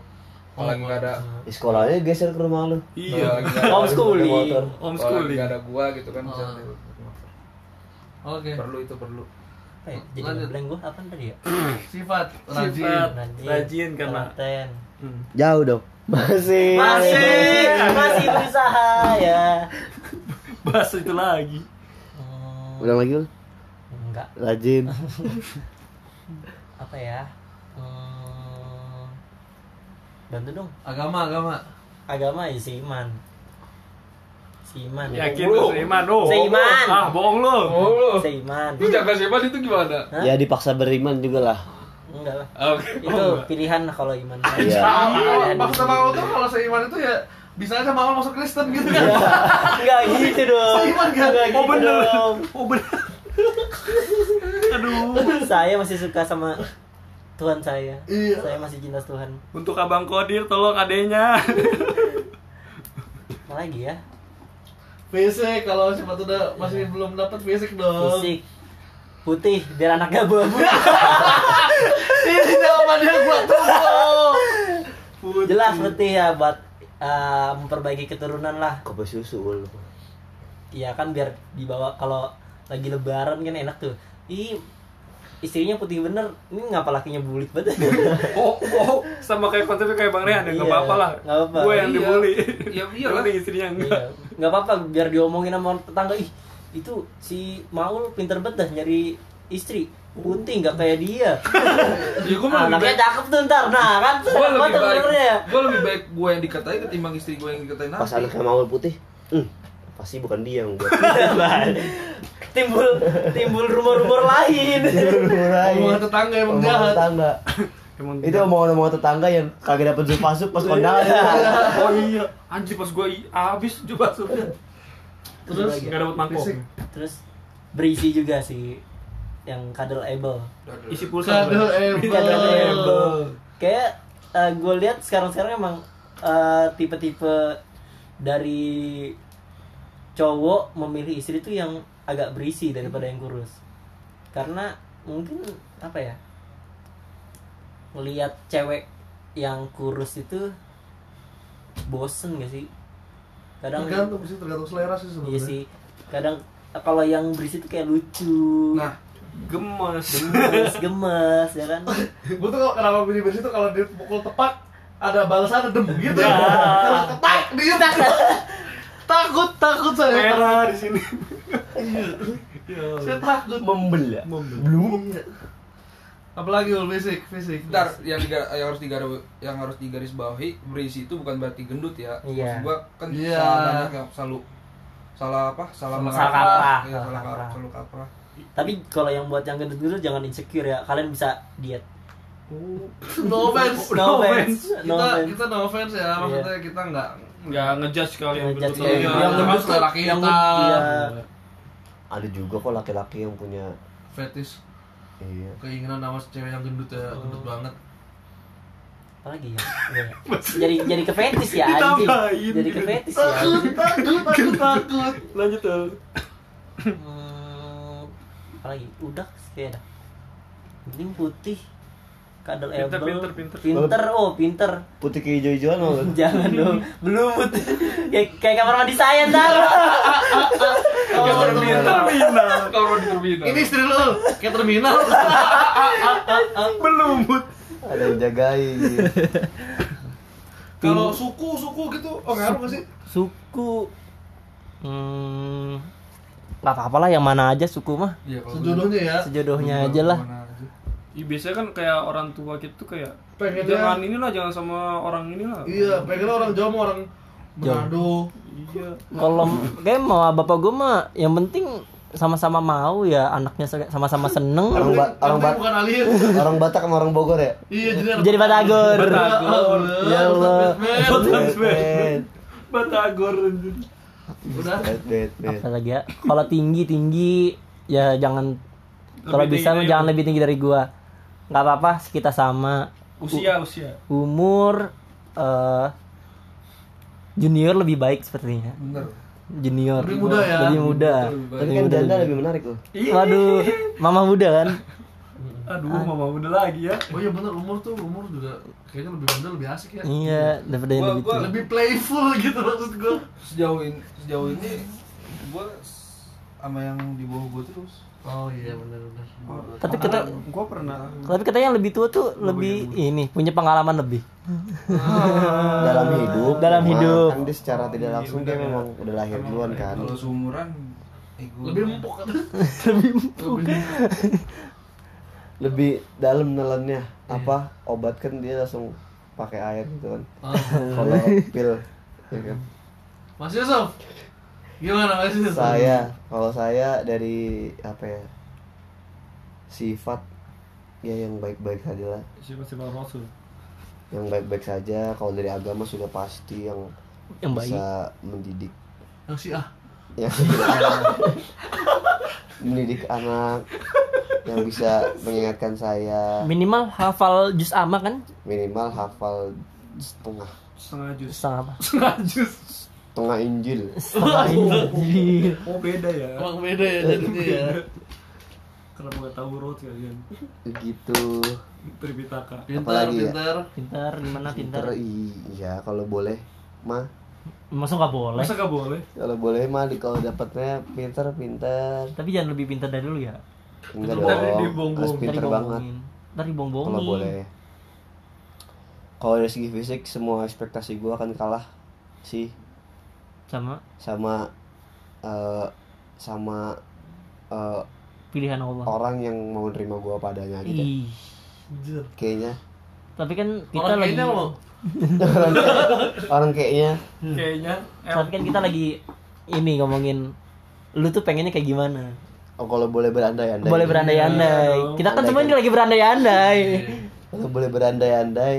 oh, kalau nggak ada di sekolahnya geser ke rumah lu. Iya. Homeschooling. Homeschooling. Nggak ada gua gitu kan. Oh. Oke. Okay. Perlu itu perlu. Eh, jadi blank gua apa tadi ya? Sifat rajin. Rajin karena. Hmm. Jauh dong. Masih. Masih. Masih berusaha ya. Bahas itu lagi. Hmm. Ulang lagi lu? Enggak. Rajin. Apa ya? Hmm. Bantu dong. Agama, agama. Agama ya seiman. Seiman. Yakin lu seiman lu. Seiman. Ah, bohong lu. Bohong lu. Seiman. Lu jaga seiman itu gimana? Hah? Ya dipaksa beriman juga lah. Enggak lah. Okay. Itu pilihan lah kalau iman. Iya. Maksud mau tuh kalau seiman itu ya bisa aja mau masuk Kristen gitu kan. Enggak gitu dong. Seiman enggak gitu. Oh bener. Oh bener. Aduh. Saya masih suka sama Tuhan saya. Iya. Saya masih cinta Tuhan. Untuk Abang Kodir tolong adenya. Apa lagi ya? Fisik, kalau sempat udah masih yeah. belum dapat fisik dong. Fisik. Putih biar anaknya abu-abu. Ini jawabannya buat tuh. Putih. Jelas putih ya buat uh, memperbaiki keturunan lah. Kopi susu. Iya kan biar dibawa kalau lagi lebaran kan enak tuh. Ih, istrinya putih bener. Ini ngapa lakinya bulik banget. Oh, oh, sama kayak konsepnya kayak Bang Rehan. Enggak iya, apa-apa lah. Gue yang iya. dibully. Ya iyalah istrinya enggak. Enggak apa-apa biar diomongin sama tetangga. Ih, itu si Maul pinter banget dah nyari istri. Putih nggak kayak dia. Ya, gua anaknya cakep tuh ntar, nah kan. Gue lebih baik. Gue lebih baik gue yang dikatain ketimbang istri gue yang dikatain. Pas anaknya Maul putih, hmm, pasti bukan dia yang gue. timbul timbul rumor-rumor lain. Rumor-rumor lain. Omongan tetangga emang jahat. Tetangga. Emang itu omongan-omongan tetangga yang kagak dapat jupasuk pas kondangan. Oh iya, anjir pas gue habis jupasuknya. Terus nggak dapat mangkok. Terus berisi juga sih. Yang kadal able, isi pulsa kadal able. Kayak uh, gue lihat sekarang-sekarang emang uh, tipe-tipe dari cowok memilih istri tuh yang agak berisi daripada yang kurus. Karena mungkin apa ya, melihat cewek yang kurus itu bosen gak sih? Kadang tergantung sih, tergantung selera sih sebenarnya. Iya sih. Kadang kalau yang berisi tuh kayak lucu. Nah. Gemes, gemes, gemes, ya kan? Gue tuh kalau kenapa pilih besi tuh kalau dipukul tepat ada balasan ada dem gitu. Ya. Kalau ketak dia takut, takut saya. Merah di sini. Saya takut membelah. Belum. Apalagi ul fisik, fisik. Bentar, yang diga, yang harus digaris yang harus digaris bawahi, berisi itu bukan berarti gendut ya. Maksud gua kan salah banyak selalu salah apa? Salah kaprah. Iya, salah kaprah, salah kaprah. Tapi kalau yang buat yang gendut-gendut jangan insecure ya. Kalian bisa diet. Oh. No offense, no offense. No kita offense. Kita no offense ya. Maksudnya yeah. kita enggak enggak ngejudge kalian betul. Ya, ya. Yang gendut laki yang iya. Ada juga kok laki-laki yang punya fetish. Iya. Keinginan sama cewek yang gendut ya, oh. gendut banget. Apalagi ya? jadi jadi ke fetish ya anjing. Jadi ke fetish ya. Takut, takut, takut. Lanjut dong. Apalagi udah kayak dah mending putih kadal able pinter pinter pinter oh pinter putih ke hijau-hijauan loh. Jangan dong, belum putih kayak kayak kamar mandi saya ntar. Kayak terminal, kamar di terminal ini istri lo kayak terminal belum put ada yang jagain. Kalau suku suku gitu oh ngaruh nggak sih suku? hmm Gak apa-apa lah yang mana aja suku mah ya, sejodohnya ya sejodohnya hmm, aja lah aja. Ya, biasanya kan kayak orang tua gitu kayak pengen jangan ya. Inilah jangan sama orang inilah iya pengen orang Jawa mau orang Manado iya kalau kayak mau bapak gue mah yang penting sama-sama mau ya anaknya sama-sama seneng orang, ba- orang, ba- orang Batak sama orang Bogor ya iya jadi, jadi Batagor Batagor ya Allah Batagor udah apa lagi ya kalau tinggi tinggi ya jangan kalau bisa mah jangan lebih tinggi dari gua nggak apa apa sekitar sama usia U- usia umur uh, junior lebih baik sepertinya. Bener. Junior lebih muda ya lebih muda tapi kan janda lebih menarik loh. Waduh mama muda kan. Aduh, ah. Mama muda lagi ya. Oh iya bener, umur tuh umur juga kayaknya lebih muda lebih asik ya. Iya, daripada yang begitu. Lebih playful gitu maksud gue. Sejauh ini, sejauh ini gue sama yang di bawah gue terus. Oh iya benar-benar. Oh, tapi kita, gue pernah. Tapi katanya yang lebih tua tuh lebih, lebih ini punya pengalaman lebih. Dalam hidup. Dalam hidup. Kan dia secara tidak langsung dia memang udah lahir duluan kan. Kalau seumuran, lebih empuk kan. Lebih empuk. Lebih dalam nelannya apa obat kan dia langsung pakai air gitu kan. Kalau pil, ya kan. Mas Yusuf, gimana Mas Yusuf? Saya, kalau saya dari apa ya, sifat ya yang baik-baik saja lah. Sifat-sifat Rasul. Yang baik-baik saja. Kalau dari agama sudah pasti yang, yang bisa baik. Mendidik. Yang Syiah. Yang mendidik anak. Yang bisa mengingatkan saya. Minimal hafal juz amma kan? Minimal hafal setengah. Setengah juz. Setengah apa? Setengah juz. Setengah Injil. Setengah Injil. Oh beda ya. Emang beda ya jadinya ya. Kenapa gak tahu road kalian? Gitu. Tripitaka. Pintar, pintar. Pintar gimana pintar? Iya, kalau boleh mah. Masa gak boleh? Masa gak boleh? Kalau boleh mah kalau dapatnya pintar, pintar. Tapi jangan lebih pintar dari dulu ya. Enggak dong, harus pinter banget. Ntar dibong-bongin. Kalau boleh. Kalau dari segi fisik, semua ekspektasi gue akan kalah sih. Sama? Sama uh, Sama uh, pilihan Allah. Orang yang mau nerima gue padanya gitu. Ih, kayaknya. Tapi kan kita orang lagi kayaknya mau. orang, orang kayaknya Kayaknya Tapi kan kita lagi ini ngomongin lu tuh pengennya kayak gimana. Oh, kalau boleh berandai-andai. Boleh berandai-andai. Ya, kita kan sebenarnya lagi berandai-andai. Kalau boleh berandai-andai.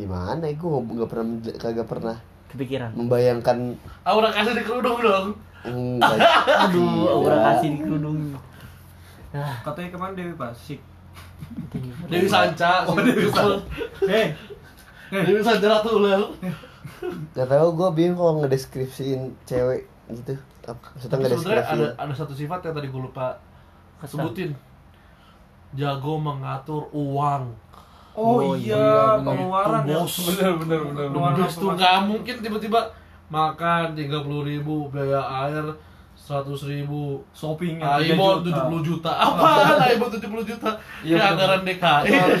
Gimana? Gue nggak pernah, kagak pernah. Kepikiran. Membayangkan. Aura kasih di kerudung dong. Enggak. Aduh, aura kasih di kerudung. Katanya kemarin Dewi Pasik. Dewi Sanca. Oh, Dewi Sanca. Hei, Dewi Sanca ratu lah. Gak tau, gue bingung kalau ngedeskripsiin cewek gitu. Sebenarnya ada, ada satu sifat yang tadi gue lupa sebutin. Jago mengatur uang. Oh, oh iya, pengeluaran ya. Bener-bener. Bos tuh nggak mungkin tiba-tiba makan tiga puluh ribu, biaya air seratus ribu, shopping Aibon tujuh puluh juta. Apaan Aibon tujuh puluh juta? Ini ya, anggaran D K I.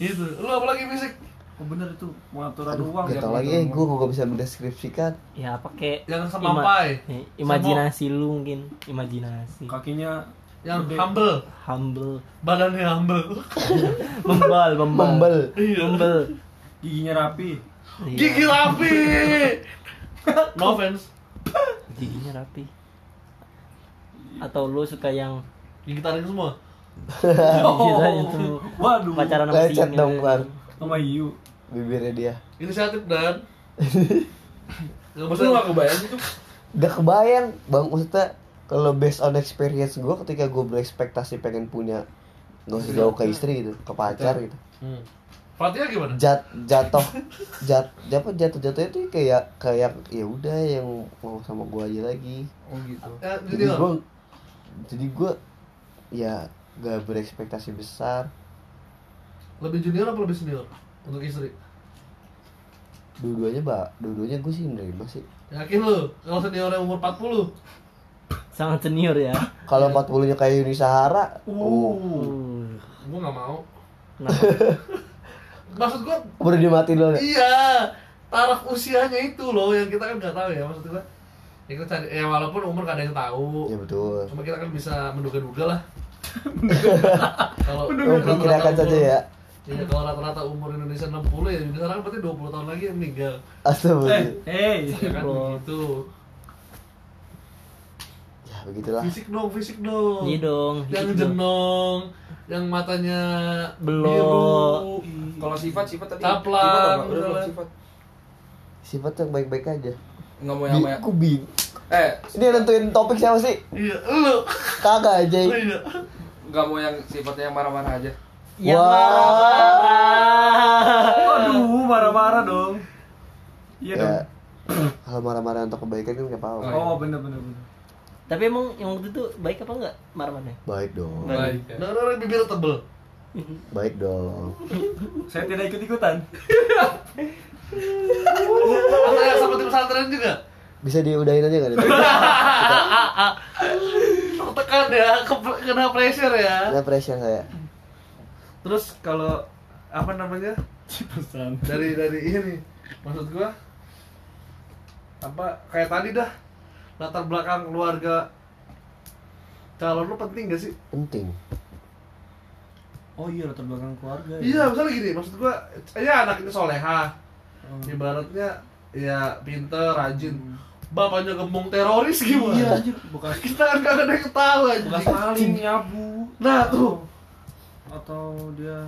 Gitu. Lu apalagi fisik? Oh bener itu, pengaturan uang ya. Gak lagi ya, gue gak bisa mendeskripsikan. Ya pakai yang semampai ima- imajinasi Semok. Lu mungkin, imajinasi. Kakinya yang gede. humble Humble Badannya humble. Membal, membal Membal Giginya rapi. Gigi rapi. No offense. Giginya rapi. Atau lu suka yang gigi tarik semua? Oh. Waduh. Pacaran sama lecet dong kan sama Yu. Bibirnya dia inisiatif dan nggak maksud nggak kebayang itu nggak kebayang bang. Maksudnya kalau based on experience gue ketika gue berekspektasi pengen punya nggak usah jauh ke istri gitu, ke pacar gitu. hmm. Pelatihnya gimana? Jat jatuh jat apa jatuh jatuhnya tuh kayak kayak ya udah yang mau sama gue aja lagi. Oh gitu. Eh, jadi gue jadi gue ya nggak berekspektasi besar. Lebih junior apa lebih senior untuk istri? Dua-duanya, Mbak. Dua-duanya gue sih menerima sih. Yakin lu? Kalau seniornya umur empat puluh? Sangat senior ya. Kalau empat puluh-nya kayak Yunisahara. Uh. uh. Gue enggak mau. Kenapa? Maksud gue baru dia mati dulu. Iya. Taraf usianya itu loh yang kita kan enggak tahu ya, maksud gue. Ya kita cari ya walaupun umur enggak ada yang tahu. Iya betul. Cuma kita kan bisa menduga-duga lah. Kalau memperkirakan saja ya. Ya kalau rata-rata umur Indonesia enam puluh ya sekarang berarti dua puluh tahun lagi yang meninggal. Astagfirullah. Eh, hey, kan begitu. Ya begitulah. Fisik dong, fisik dong. Iya dong. Yang jenong, yang matanya belok. Kalau sifat, sifat tadi. Caplan, sifat. Sifat yang baik-baik aja. Enggak mau yang banyak. Kubing. Eh, ini nentuin topik siapa sih? Iya, lu. Kagak aja. Enggak mau yang sifatnya yang marah-marah aja. Ya wow. Marah-marah. Aduh, marah-marah dong. Iya ya, dong. Kalau marah-marah untuk kebaikan kan enggak apa-apa. Oh, benar benar benar. Tapi emang yang waktu itu baik apa enggak Marmannya? Baik dong. Baik. Ya. Nah, nah, nah, bibir tebel. Baik dong. Saya tidak ikut-ikutan. Apa yang sama tim pesantren juga? Bisa diudahin aja enggak? Tekan ya, kena pressure ya. Kena pressure saya. Terus kalau apa namanya? Dari dari ini. Maksud gua apa kayak tadi dah, latar belakang keluarga calon lu penting gak sih? Penting. Oh iya, latar belakang keluarga. Iya, ya. Misalnya gini, maksud gua ya anak ini solehah. Hmm. Ibaratnya ya pinter, rajin. Hmm. Bapaknya gembong teroris gimana? Iya, bukan. Kita kan gak ada yang tahu aja. Bukan maling, nyabu. Nah, tuh. Atau dia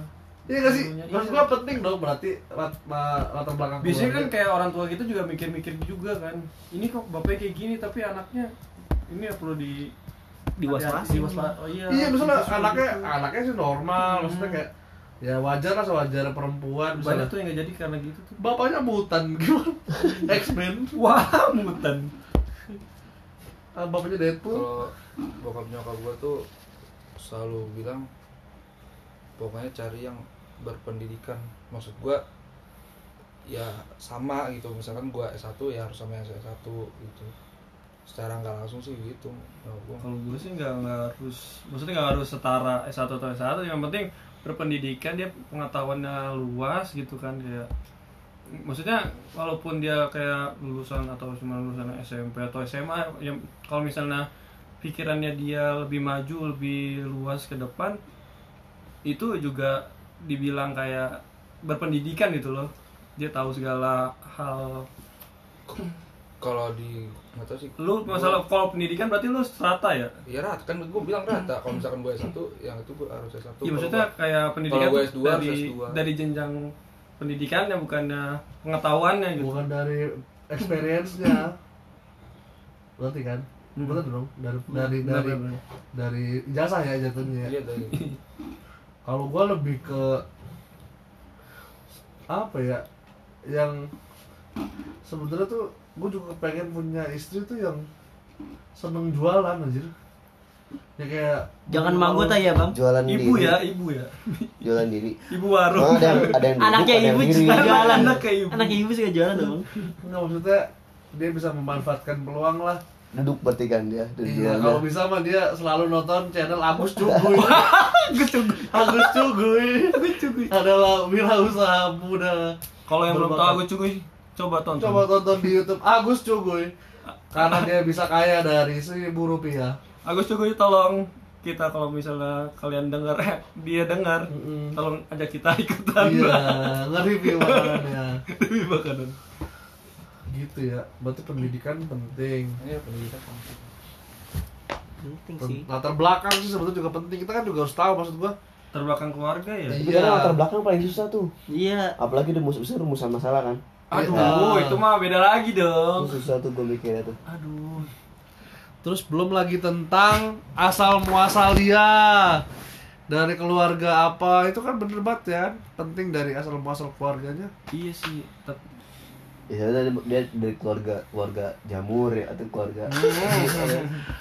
iya gak sih? Maksud gua penting dong berarti lat, lat, latar belakang. Biasanya kan kayak orang tua gitu juga mikir-mikir juga kan. Ini kok bapaknya kayak gini tapi anaknya ini ya perlu di diwaspadain. Oh iya. Iya, misalnya anaknya gitu. Anaknya sih normal, hmm. Maksudnya kayak ya wajar lah sewajar perempuan. Banyak tuh yang gak jadi karena gitu tuh. Bapaknya mutan gimana? X-Men. Wah, mutan. Bapaknya Deadpool. Kalau bokap nyokap gua tuh selalu bilang pokoknya cari yang berpendidikan, maksud gue ya sama gitu, misalkan gue S satu ya harus sama yang S satu gitu, secara nggak langsung sih gitu. Kalau gue sih nggak harus, maksudnya nggak harus setara S satu atau S satu, yang penting berpendidikan, dia pengetahuannya luas gitu kan, kayak maksudnya walaupun dia kayak lulusan atau cuma lulusan S M P atau S M A, yang kalau misalnya pikirannya dia lebih maju, lebih luas ke depan, itu juga dibilang kayak berpendidikan gitu loh, dia tahu segala hal. Kalau di nggak tahu sih lu masalah, kalau pendidikan berarti lu strata ya? Iya rata kan, gue bilang rata. Kalau misalkan gue S satu yang itu gue harus S satu. Iya maksudnya gua, kayak pendidikan gue S dua, dari S dua. Dari jenjang pendidikannya, bukannya pengetahuannya gitu, bukan dari experience-nya. Berarti kan betul dong, dari dari dari dari ijazah ya jatuhnya. Iya dari. Kalau gue lebih ke apa ya, yang sebenarnya tuh gue juga pengen punya istri tuh yang seneng jualan anjir. Ya kayak jangan manggota ya bang, jualan ibu diri. Ya ibu ya jualan diri, ibu warung. Oh, ada yang, ada yang duduk, anaknya ada ibu juga jualan, anaknya ibu anaknya ibu juga jualan dong. Nggak, maksudnya dia bisa memanfaatkan peluang lah, duduk bertigaan dia. Iya, kalau bisa mah dia selalu nonton channel Agus Cuguy. Agus Cuguy. Agus Cuguy. Agus Cuguy. Adalah wirausaha muda. Kalau yang belum tahu Agus Cuguy, coba tonton. Coba tonton di YouTube Agus Cuguy. Karena dia bisa kaya dari seribu rupiah. Agus Cuguy, tolong kita kalau misalnya kalian dengar, eh, dia dengar, mm-hmm. Tolong ajak kita ikutan. Iya, nge-review makanannya. Review makanan. Gitu ya, berarti pendidikan penting. Iya, pendidikan penting. Penting sih. Latar belakang sih sebetulnya juga penting. Kita kan juga harus tahu, maksud gua latar belakang keluarga ya. Iya, latar belakang paling susah tuh. Iya. Apalagi rumus-rumus rumusan masalah kan. Aduh, ah. Itu mah beda lagi dong. Itu susah tuh gua mikirnya tuh. Aduh. Terus belum lagi tentang asal muasal dia. Dari keluarga apa? Itu kan bener banget ya. Penting dari asal muasal keluarganya. Iya sih. Tet- Ya dari dia dari keluarga keluarga jamur ya, atau keluarga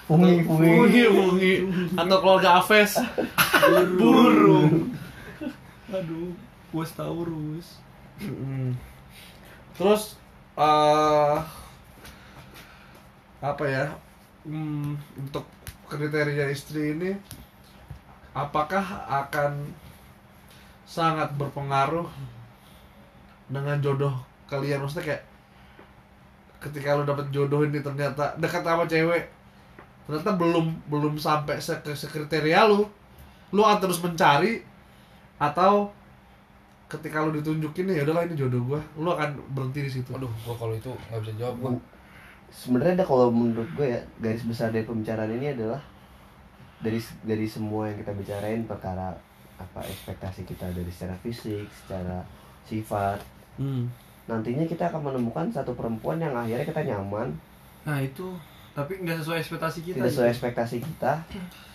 fungi fungi fungi atau keluarga aves burung. Aduh, bos taurus. Terus uh, apa ya? Hmm, untuk kriteria istri ini apakah akan sangat berpengaruh dengan jodoh kalian? Maksudnya kayak ketika lu dapet jodoh ini ternyata dekat sama cewek, ternyata belum belum sampai se kriteria lu, lu akan terus mencari, atau ketika lu ditunjukin ya udahlah ini jodoh gua, lu akan berhenti di situ? Aduh, gua kalau itu nggak bisa jawab gua. Sebenarnya kalau menurut gua ya, garis besar dari pembicaraan ini adalah dari dari semua yang kita bicarain, perkara apa ekspektasi kita dari secara fisik, secara sifat. Hmm. Nantinya kita akan menemukan satu perempuan yang akhirnya kita nyaman. Nah itu, tapi nggak sesuai ekspektasi kita. Tidak sesuai ekspektasi kita.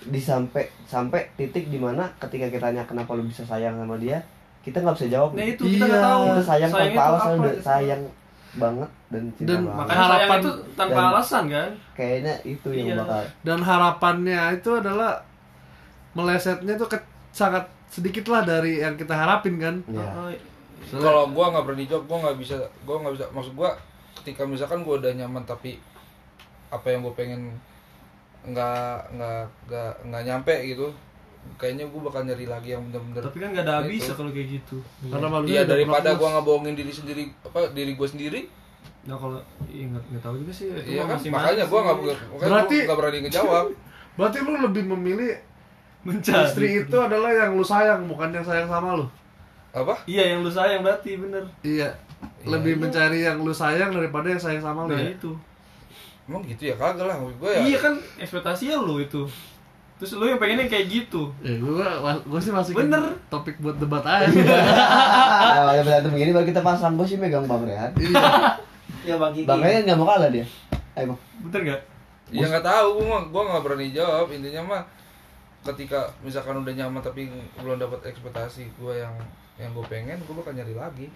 Di sampai sampai titik dimana ketika kita tanya kenapa lu bisa sayang sama dia, kita nggak bisa jawab. Nah itu kita nggak tahu. Kita sayang tanpa alasan, sayang banget dan cinta dan banget. Makanya harapan itu tanpa dan alasan kan? Kayaknya itu yang iya. bakal. Dan harapannya itu adalah melesetnya tuh ke, sangat sedikit lah dari yang kita harapin kan. Iya. Oh, so, kalau gue nggak berani jawab, gue nggak bisa, gue nggak bisa. Maksud gue, ketika misalkan gue udah nyaman tapi apa yang gue pengen nggak nggak nggak nggak nyampe gitu, kayaknya gue bakal nyari lagi yang bener-bener. Tapi kan nggak ada habisnya kalau kayak gitu. Ya. Karena malunya. Iya daripada gue ngebohongin diri sendiri, apa diri gue sendiri. Nah kalau ingat ya, nggak tahu juga sih. Iya kan. Makanya gue nggak berarti nggak berani ngejawab. Berarti lu lebih memilih mencari istri itu adalah yang lu sayang, bukan yang sayang sama lu. Apa? Iya yang lu sayang berarti bener. Iya. Lebih ya, mencari yang lu sayang daripada yang sayang sama lu. Nah ya? Itu. Emang gitu ya kagak lah maksud gue ya. Iya kan ekspektasinya lu itu. Terus lu yang pengennya kayak gitu. Ya gue, gue sih masukin bener topik buat debat aja. Nah, kalau berantem begini baru kita pasang, gue sih megang Bang Rehan. Iya. Bang Kiki. Bang Rehan nggak mau kalah dia. Ayo Bang. Bener nggak? Ya nggak tahu, gue gue nggak berani jawab. Intinya mah ketika misalkan udah nyaman tapi belum dapat ekspektasi gue yang yang gue pengen, gue bakal nyari lagi.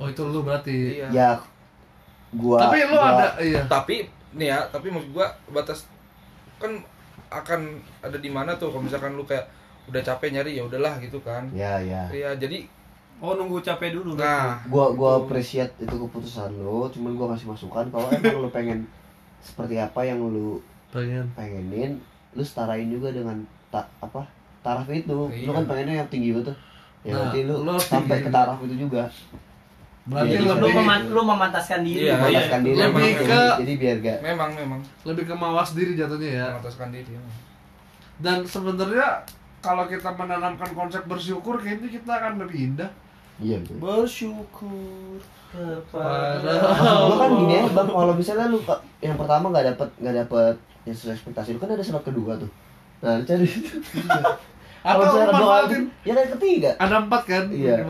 Oh itu lu berarti. Iya. Ya. Gua. Tapi lu gua... ada. Iya. Tapi nih ya, tapi maksud gue batas kan akan ada di mana tuh kalau misalkan lu kayak udah capek nyari ya udahlah gitu kan. Iya, iya. Iya, jadi oh nunggu capek dulu. Nah, gitu. gua gua appreciate itu keputusan lu, cuman gua kasih masukan kalau emang lu pengen seperti apa yang lu pengen pengenin, lu setarain juga dengan ta, apa? taraf itu. Iya. Lu kan pengennya yang tinggi gitu. Ya nah, berarti lu, lu sampai ke taraf itu juga. Berarti ya, lu meman, lu memantaskan diri, iya, memantaskan iya, diri lebih memang, ke jadi biar gak memang memang lebih ke mawas diri jatuhnya ya, memantaskan diri. Dan sebenarnya kalau kita menanamkan konsep bersyukur kayaknya kita akan lebih indah. Iya betul. Bersyukur kepada Allah. Lu kan gini ya Bang, kalau misalnya lu yang pertama nggak dapet nggak dapet yang sesuai ekspektasi lu kan ada syarat kedua tuh, nah cari itu atau manfaatin ya ada ketiga, ada empat kan. Iya.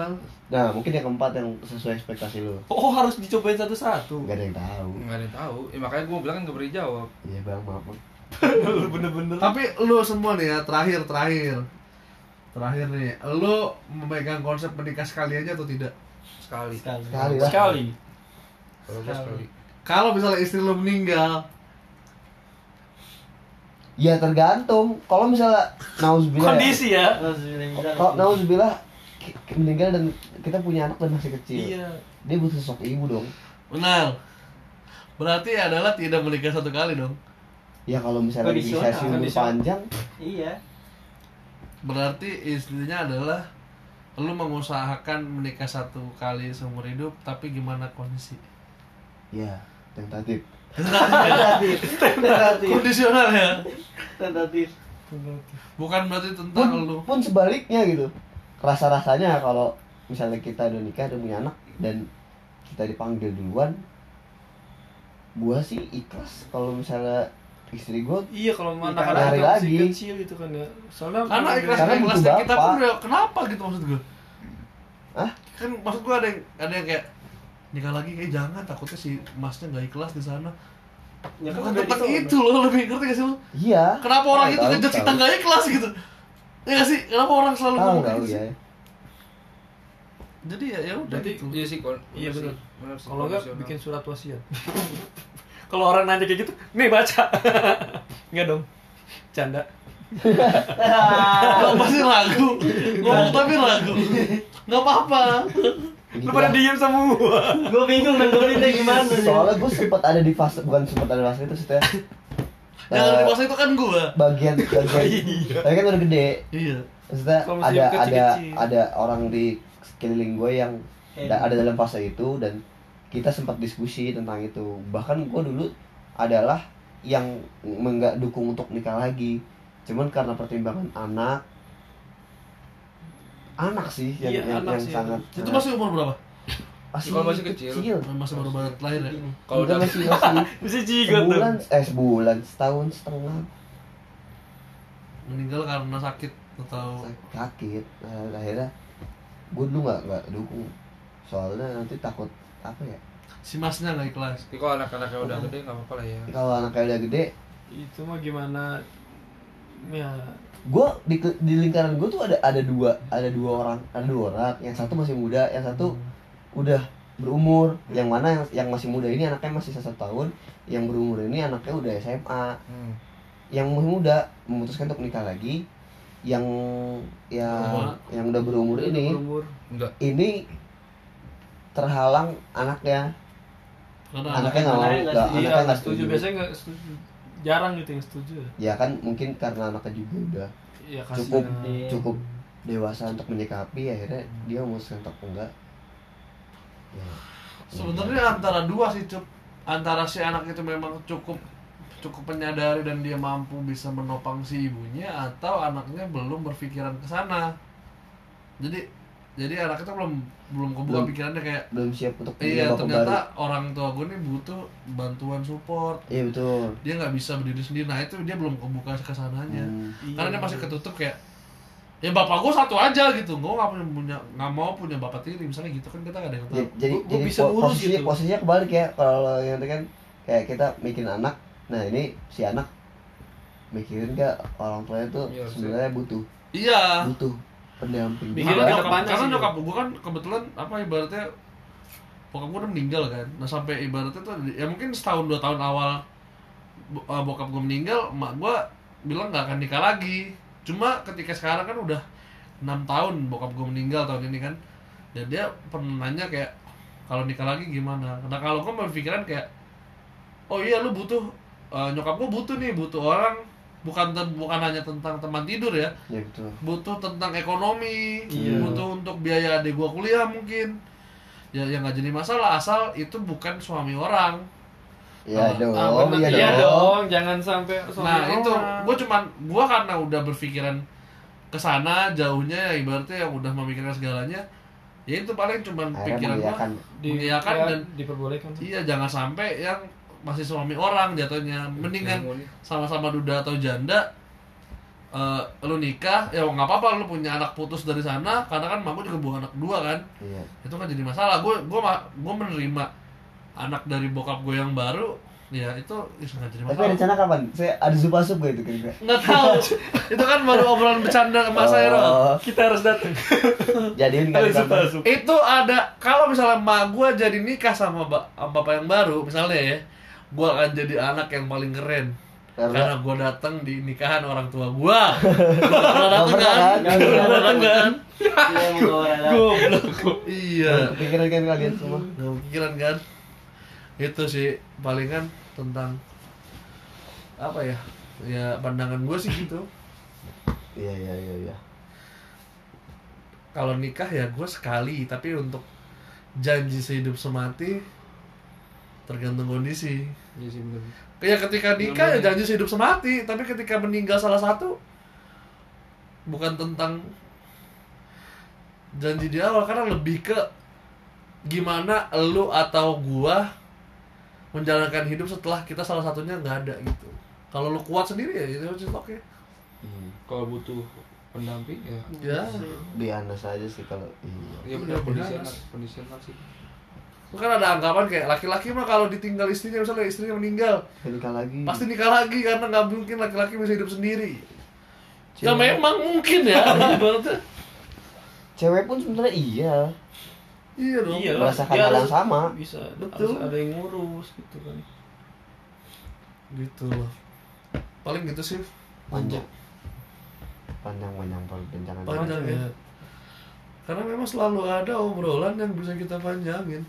Nah mungkin yang keempat yang sesuai ekspektasi lu. Oh harus dicobain satu-satu. Gak ada yang tahu. Gak ada yang tahu. Ya, makanya gue bilang kan gak beri jawab. Iya Bang, maaf Bang. Bener-bener. Tapi lu semua nih ya terakhir terakhir terakhir nih, lu memegang konsep menikah sekali aja atau tidak? Sekali. Sekali. Sekali. Lah. Sekali. Kalau sekali. Kalau misalnya istri lu meninggal. Ya tergantung. Kalau misalnya nauzubillah. Kondisi ya. Kalau nauzubillah meninggal dan kita punya anak dan masih kecil, iya. Dia butuh sosok ibu dong. Benar. Berarti adalah tidak menikah satu kali dong. Ya kalau misalnya bisa sih umur panjang. Iya. Berarti istrinya adalah lu mengusahakan menikah satu kali seumur hidup, tapi gimana kondisi? Ya, tentatif. Tentatif. Tentatif. Kondisional ya. Tentatif. Bukan berarti tentang pun, lu. Pun sebaliknya gitu. Rasa-rasanya kalau misalnya kita udah nikah, udah punya anak dan kita dipanggil duluan, gua sih ikhlas kalau misalnya istri gua. Iya kalau anak anak lagi kecil gitu kan ya. Soalnya karena ikhlas ikhlasnya kita pun udah kenapa gitu maksud gua. Hah? Kan maksud gua ada yang ada yang kayak nikah lagi kayak jangan, takutnya si masnya nggak ikhlas di sana. Ya kan tetap itu loh, lebih ngerti gak sih lu? Iya. Kenapa orang itu kejat kita nggak ikhlas gitu? Ya sih, kenapa orang selalu ngomong gitu ya. Jadi ya ya udah gitu. Iya sih, iya benar. Kalau enggak bikin surat wasiat. Kalau orang nanya kayak gitu, nih baca. Enggak dong. Canda. Lo pasti ragu. Ngomong tapi ragu. Enggak apa-apa. Lu pada diem semua. Gua bingung nanggepinnya gimana. Soalnya gua sempat ada di fase, bukan sempat ada di fase itu setelah yang dewasa itu kan gua. Bagian bagian. Tapi kan udah gede. Iya. Maksudnya ada ada ada orang di sekeliling gue yang da- ada dalam fase itu dan kita sempat diskusi tentang itu. Bahkan gue dulu adalah yang enggak dukung untuk nikah lagi. Cuman karena pertimbangan anak. Anak sih yang iya, yang, anak yang sih sangat. Itu, itu masih umur berapa? Masih kalau masih kecil, kecil. Masih baru banget lahir ya. Kalau udah masih masih masih sebulan, eh sebulan, setahun setengah. Meninggal karena sakit atau sakit. Nah, akhirnya gue dulu nggak nggak dukung. Soalnya nanti takut apa ya? Si masnya nggak ikhlas. Kalau anak-anaknya udah gede nggak apa-apa lah ya. Kalau anaknya udah gede, itu mah gimana? Ya. Gue di, di lingkaran gue tuh ada ada dua ada dua orang ada dua orang. Yang satu masih muda, yang satu hmm. udah berumur, yang mana yang, yang masih muda ini anaknya masih satu tahun, yang berumur ini anaknya udah S M A, hmm. yang masih muda memutuskan untuk nikah lagi, yang ya oh, yang udah berumur ini berumur. ini terhalang anaknya, karena anaknya nggak mau, anaknya nggak setuju, biasanya nggak setuju, jarang gitu yang setuju. Ya kan mungkin karena anaknya juga udah ya, cukup ya. cukup dewasa untuk menyikapi, akhirnya dia memutuskan untuk enggak. Ya, sebenarnya ya. antara dua sih, Cup. Antara si anak itu memang cukup cukup menyadari dan dia mampu bisa menopang si ibunya, atau anaknya belum berpikiran ke sana. Jadi jadi anak itu belum belum kebuka pikirannya, kayak belum siap untuk iya, ternyata baru. Orang tua gue nih butuh bantuan support. Iya, betul. Dia enggak bisa berdiri sendiri. Nah, itu dia belum kebuka ke sananya. Hmm, iya. Karena dia masih ketutup kayak ya bapak gue satu aja gitu, gue nggak punya nggak mau punya bapak tiri misalnya gitu kan, kita nggak ada yang tahu. Jadi, gua, jadi gua bisa urus posisinya, gitu. Posisinya kebalik ya, kalau yang itu kan kayak kita mikirin anak, nah ini si anak mikirin gak orang tuanya tuh ya, sebenarnya butuh, iya butuh pendamping. Karena nyokap, karena nyokap gue kan kebetulan apa ibaratnya bokap gue udah meninggal kan, nah sampai ibaratnya tuh ya mungkin setahun dua tahun awal bokap gue meninggal, emak gue bilang nggak akan nikah lagi. Cuma ketika sekarang kan udah enam tahun bokap gue meninggal tahun ini kan, dan dia pernah nanya kayak kalau nikah lagi gimana. Nah kalau gue berpikiran kayak oh iya lu butuh, uh, nyokap gue butuh nih, butuh orang, bukan te- bukan hanya tentang teman tidur ya, ya betul. Butuh tentang ekonomi, yeah. Butuh untuk biaya adik gue kuliah mungkin ya, yang nggak jadi masalah asal itu bukan suami orang. Ya dong, ah, ya iya dong, jangan sampai. Nah itu, gue cuman, gue karena udah berpikiran kesana jauhnya, ibaratnya yang udah memikirkan segalanya, ya itu paling cuman pikiran gue, mengiyakan dan diperbolehkan. Iya, jangan sampai yang masih suami orang jatuhnya, mendingan sama-sama duda atau janda, uh, lu nikah, ya nggak apa-apa, lu punya anak putus dari sana, karena kan mama juga buah anak dua kan, iya. Itu kan jadi masalah. Gue, gue, gue menerima. Anak dari bokap gue yang baru, ya itu bisa nggak jadi masalah. Tapi rencana kapan? Saya ada sup-sup gue itu kira-kira. Nggak tahu. Itu kan baru obrolan bercanda sama oh. saya loh. Kita harus datang. Jadiin nggak sup-sup. Itu ada kalau misalnya ma gue jadi nikah sama ba- bapak yang baru, misalnya ya, gue akan jadi anak yang paling keren. Karena, Karena gue datang di nikahan orang tua gue. Pernah datang kan? Pernah datang kan? Goblok. Iya. Pikiran kan kalian semua. Pikiran kan. Itu sih palingan tentang apa ya, ya pandangan gue sih gitu. Iya iya iya iya. Kalau nikah ya gue sekali, tapi untuk janji sehidup semati tergantung kondisi. Iya sih benar. Ya ketika nikah ya janji sehidup semati, tapi ketika meninggal salah satu bukan tentang janji di awal, karena lebih ke gimana elu atau gue menjalankan hidup setelah kita salah satunya nggak ada gitu. Kalau lu kuat sendiri ya itu oke. Hmm. Kalau butuh pendamping ya. Ya. Biasa saja sih kalau. Iya. Ya benar kondisional, kondisional sih. Kan ada anggapan kayak laki-laki mah kalau ditinggal istrinya, misalnya istrinya meninggal, nikah lagi. Pasti nikah lagi karena nggak mungkin laki-laki bisa hidup sendiri. Cewek. Ya memang mungkin ya. Cewek pun sebenarnya iya. Iya dong, merasakan hal yang sama. Bisa, betul. Harus ada yang ngurus gitu kan. Gitu loh. Paling gitu sih. Panjang. Panjang-panjang kalau panjang, panjang ya. Ya. Karena memang selalu ada obrolan yang bisa kita panjangin.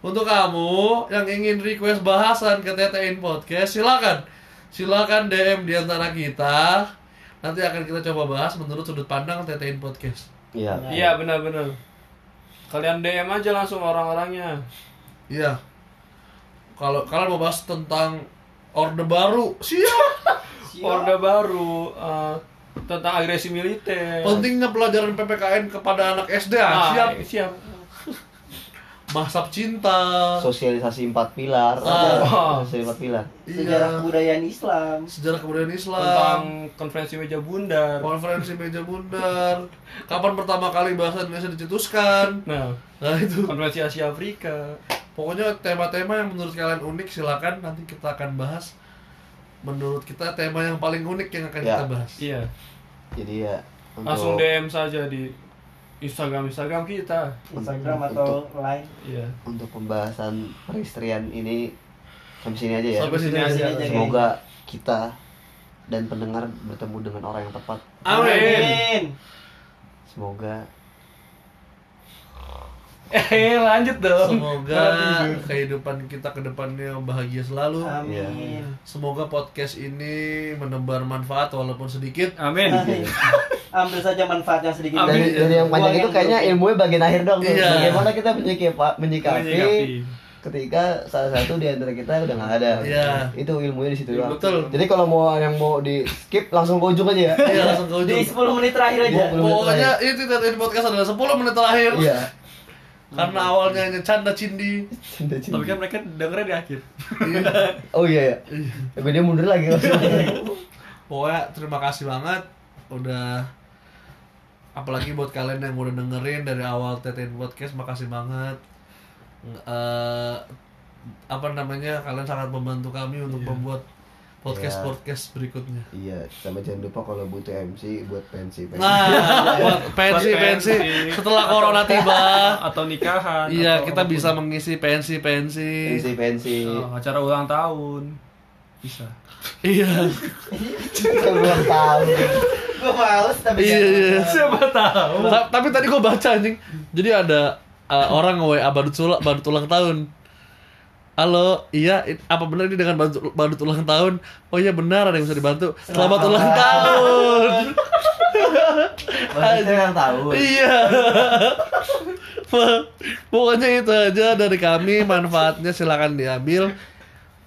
Untuk kamu yang ingin request bahasan ke Tete In Podcast, silakan. Silakan D M di antara kita. Nanti akan kita coba bahas menurut sudut pandang Tete In Podcast. Iya. Iya benar-benar. Kalian D M aja langsung orang-orangnya. Iya. Kalau kalian mau bahas tentang Orde Baru, siap. siap. Orde Baru, uh, tentang agresi militer. Pentingnya pelajaran P P K N kepada anak S D, ah, siap. Siap. Mahasab cinta. Sosialisasi empat pilar. Ah. Sosialisasi empat pilar. Sejarah iya. Kebudayaan Islam. Sejarah kebudayaan Islam. Tentang konferensi meja bundar. Konferensi meja bundar. Kapan pertama kali bahasa Indonesia dicetuskan? Nah, nah itu. Konferensi Asia Afrika. Pokoknya tema-tema yang menurut kalian unik silakan, nanti kita akan bahas. Menurut kita tema yang paling unik yang akan ya. Kita bahas. Iya. Jadi ya. Langsung D M saja di Instagram Instagram kita. Instagram atau lain. Iya. Untuk pembahasan peristrian ini sampai sini aja ya. Sampai sini aja. Semoga kita dan pendengar bertemu dengan orang yang tepat. Amin. Semoga. Eh lanjut dong. Semoga kehidupan kita ke depannya bahagia selalu. Amin. Semoga podcast ini menebar manfaat walaupun sedikit. Amin. Amin. Ambil saja manfaatnya sedikit. Amin. Dari, dari yang panjang itu kayaknya ilmunya bagian akhir dong. Iya. Bagaimana kita menyikapi, menyikapi ketika salah satu di antara kita udah nggak ada. Iya. Itu ilmunya di situ doang. Betul. Jadi kalau mau yang mau di skip langsung ke ujung aja ya. Iya, langsung ke ujung. Di sepuluh menit terakhir aja. Pokoknya itu tadi podcast adalah sepuluh menit terakhir. Iya. Karena awalnya hanya canda cindi, canda cindi. Tapi kan mereka dengernya di akhir. Oh iya ya. Tapi dia mundur lagi. Pokoknya terima kasih banget udah, apalagi buat kalian yang udah dengerin dari awal Tete In Podcast, makasih banget. Uh, apa namanya, kalian sangat membantu kami untuk yeah. membuat podcast ya. Podcast berikutnya. Iya, sama jangan lupa kalau butuh M C buat pensi pensi. Nah, buat pensi pensi setelah corona tiba atau nikahan. Iya, kita bisa pun mengisi pensi pensi. Pensi pensi. Oh, acara ulang tahun bisa. Iya. Acara ulang tahun. Gue males tapi. Iya, iya. Siapa tahu. Tapi tadi gue baca anjing. Jadi ada uh, orang nge-W A baru tulang baru tulang tahun. Halo, iya, apa benar ini dengan badut, badut ulang tahun? Oh iya benar, ada yang bisa dibantu. Selamat, Selamat ulang tahun. Badut ulang tahun. Iya. Pokoknya itu aja dari kami, manfaatnya silakan diambil.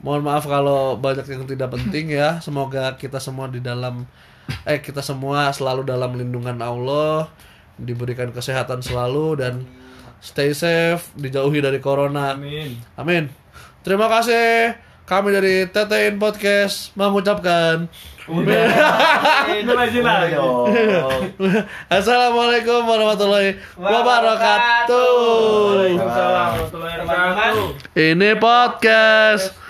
Mohon maaf kalau banyak yang tidak penting ya. Semoga kita semua di dalam eh kita semua selalu dalam lindungan Allah, diberikan kesehatan selalu dan stay safe, dijauhi dari corona. Amin. Amin. Terima kasih. Kami dari Tete In Podcast mengucapkan assalamualaikum warahmatullahi wabarakatuh. Ini podcast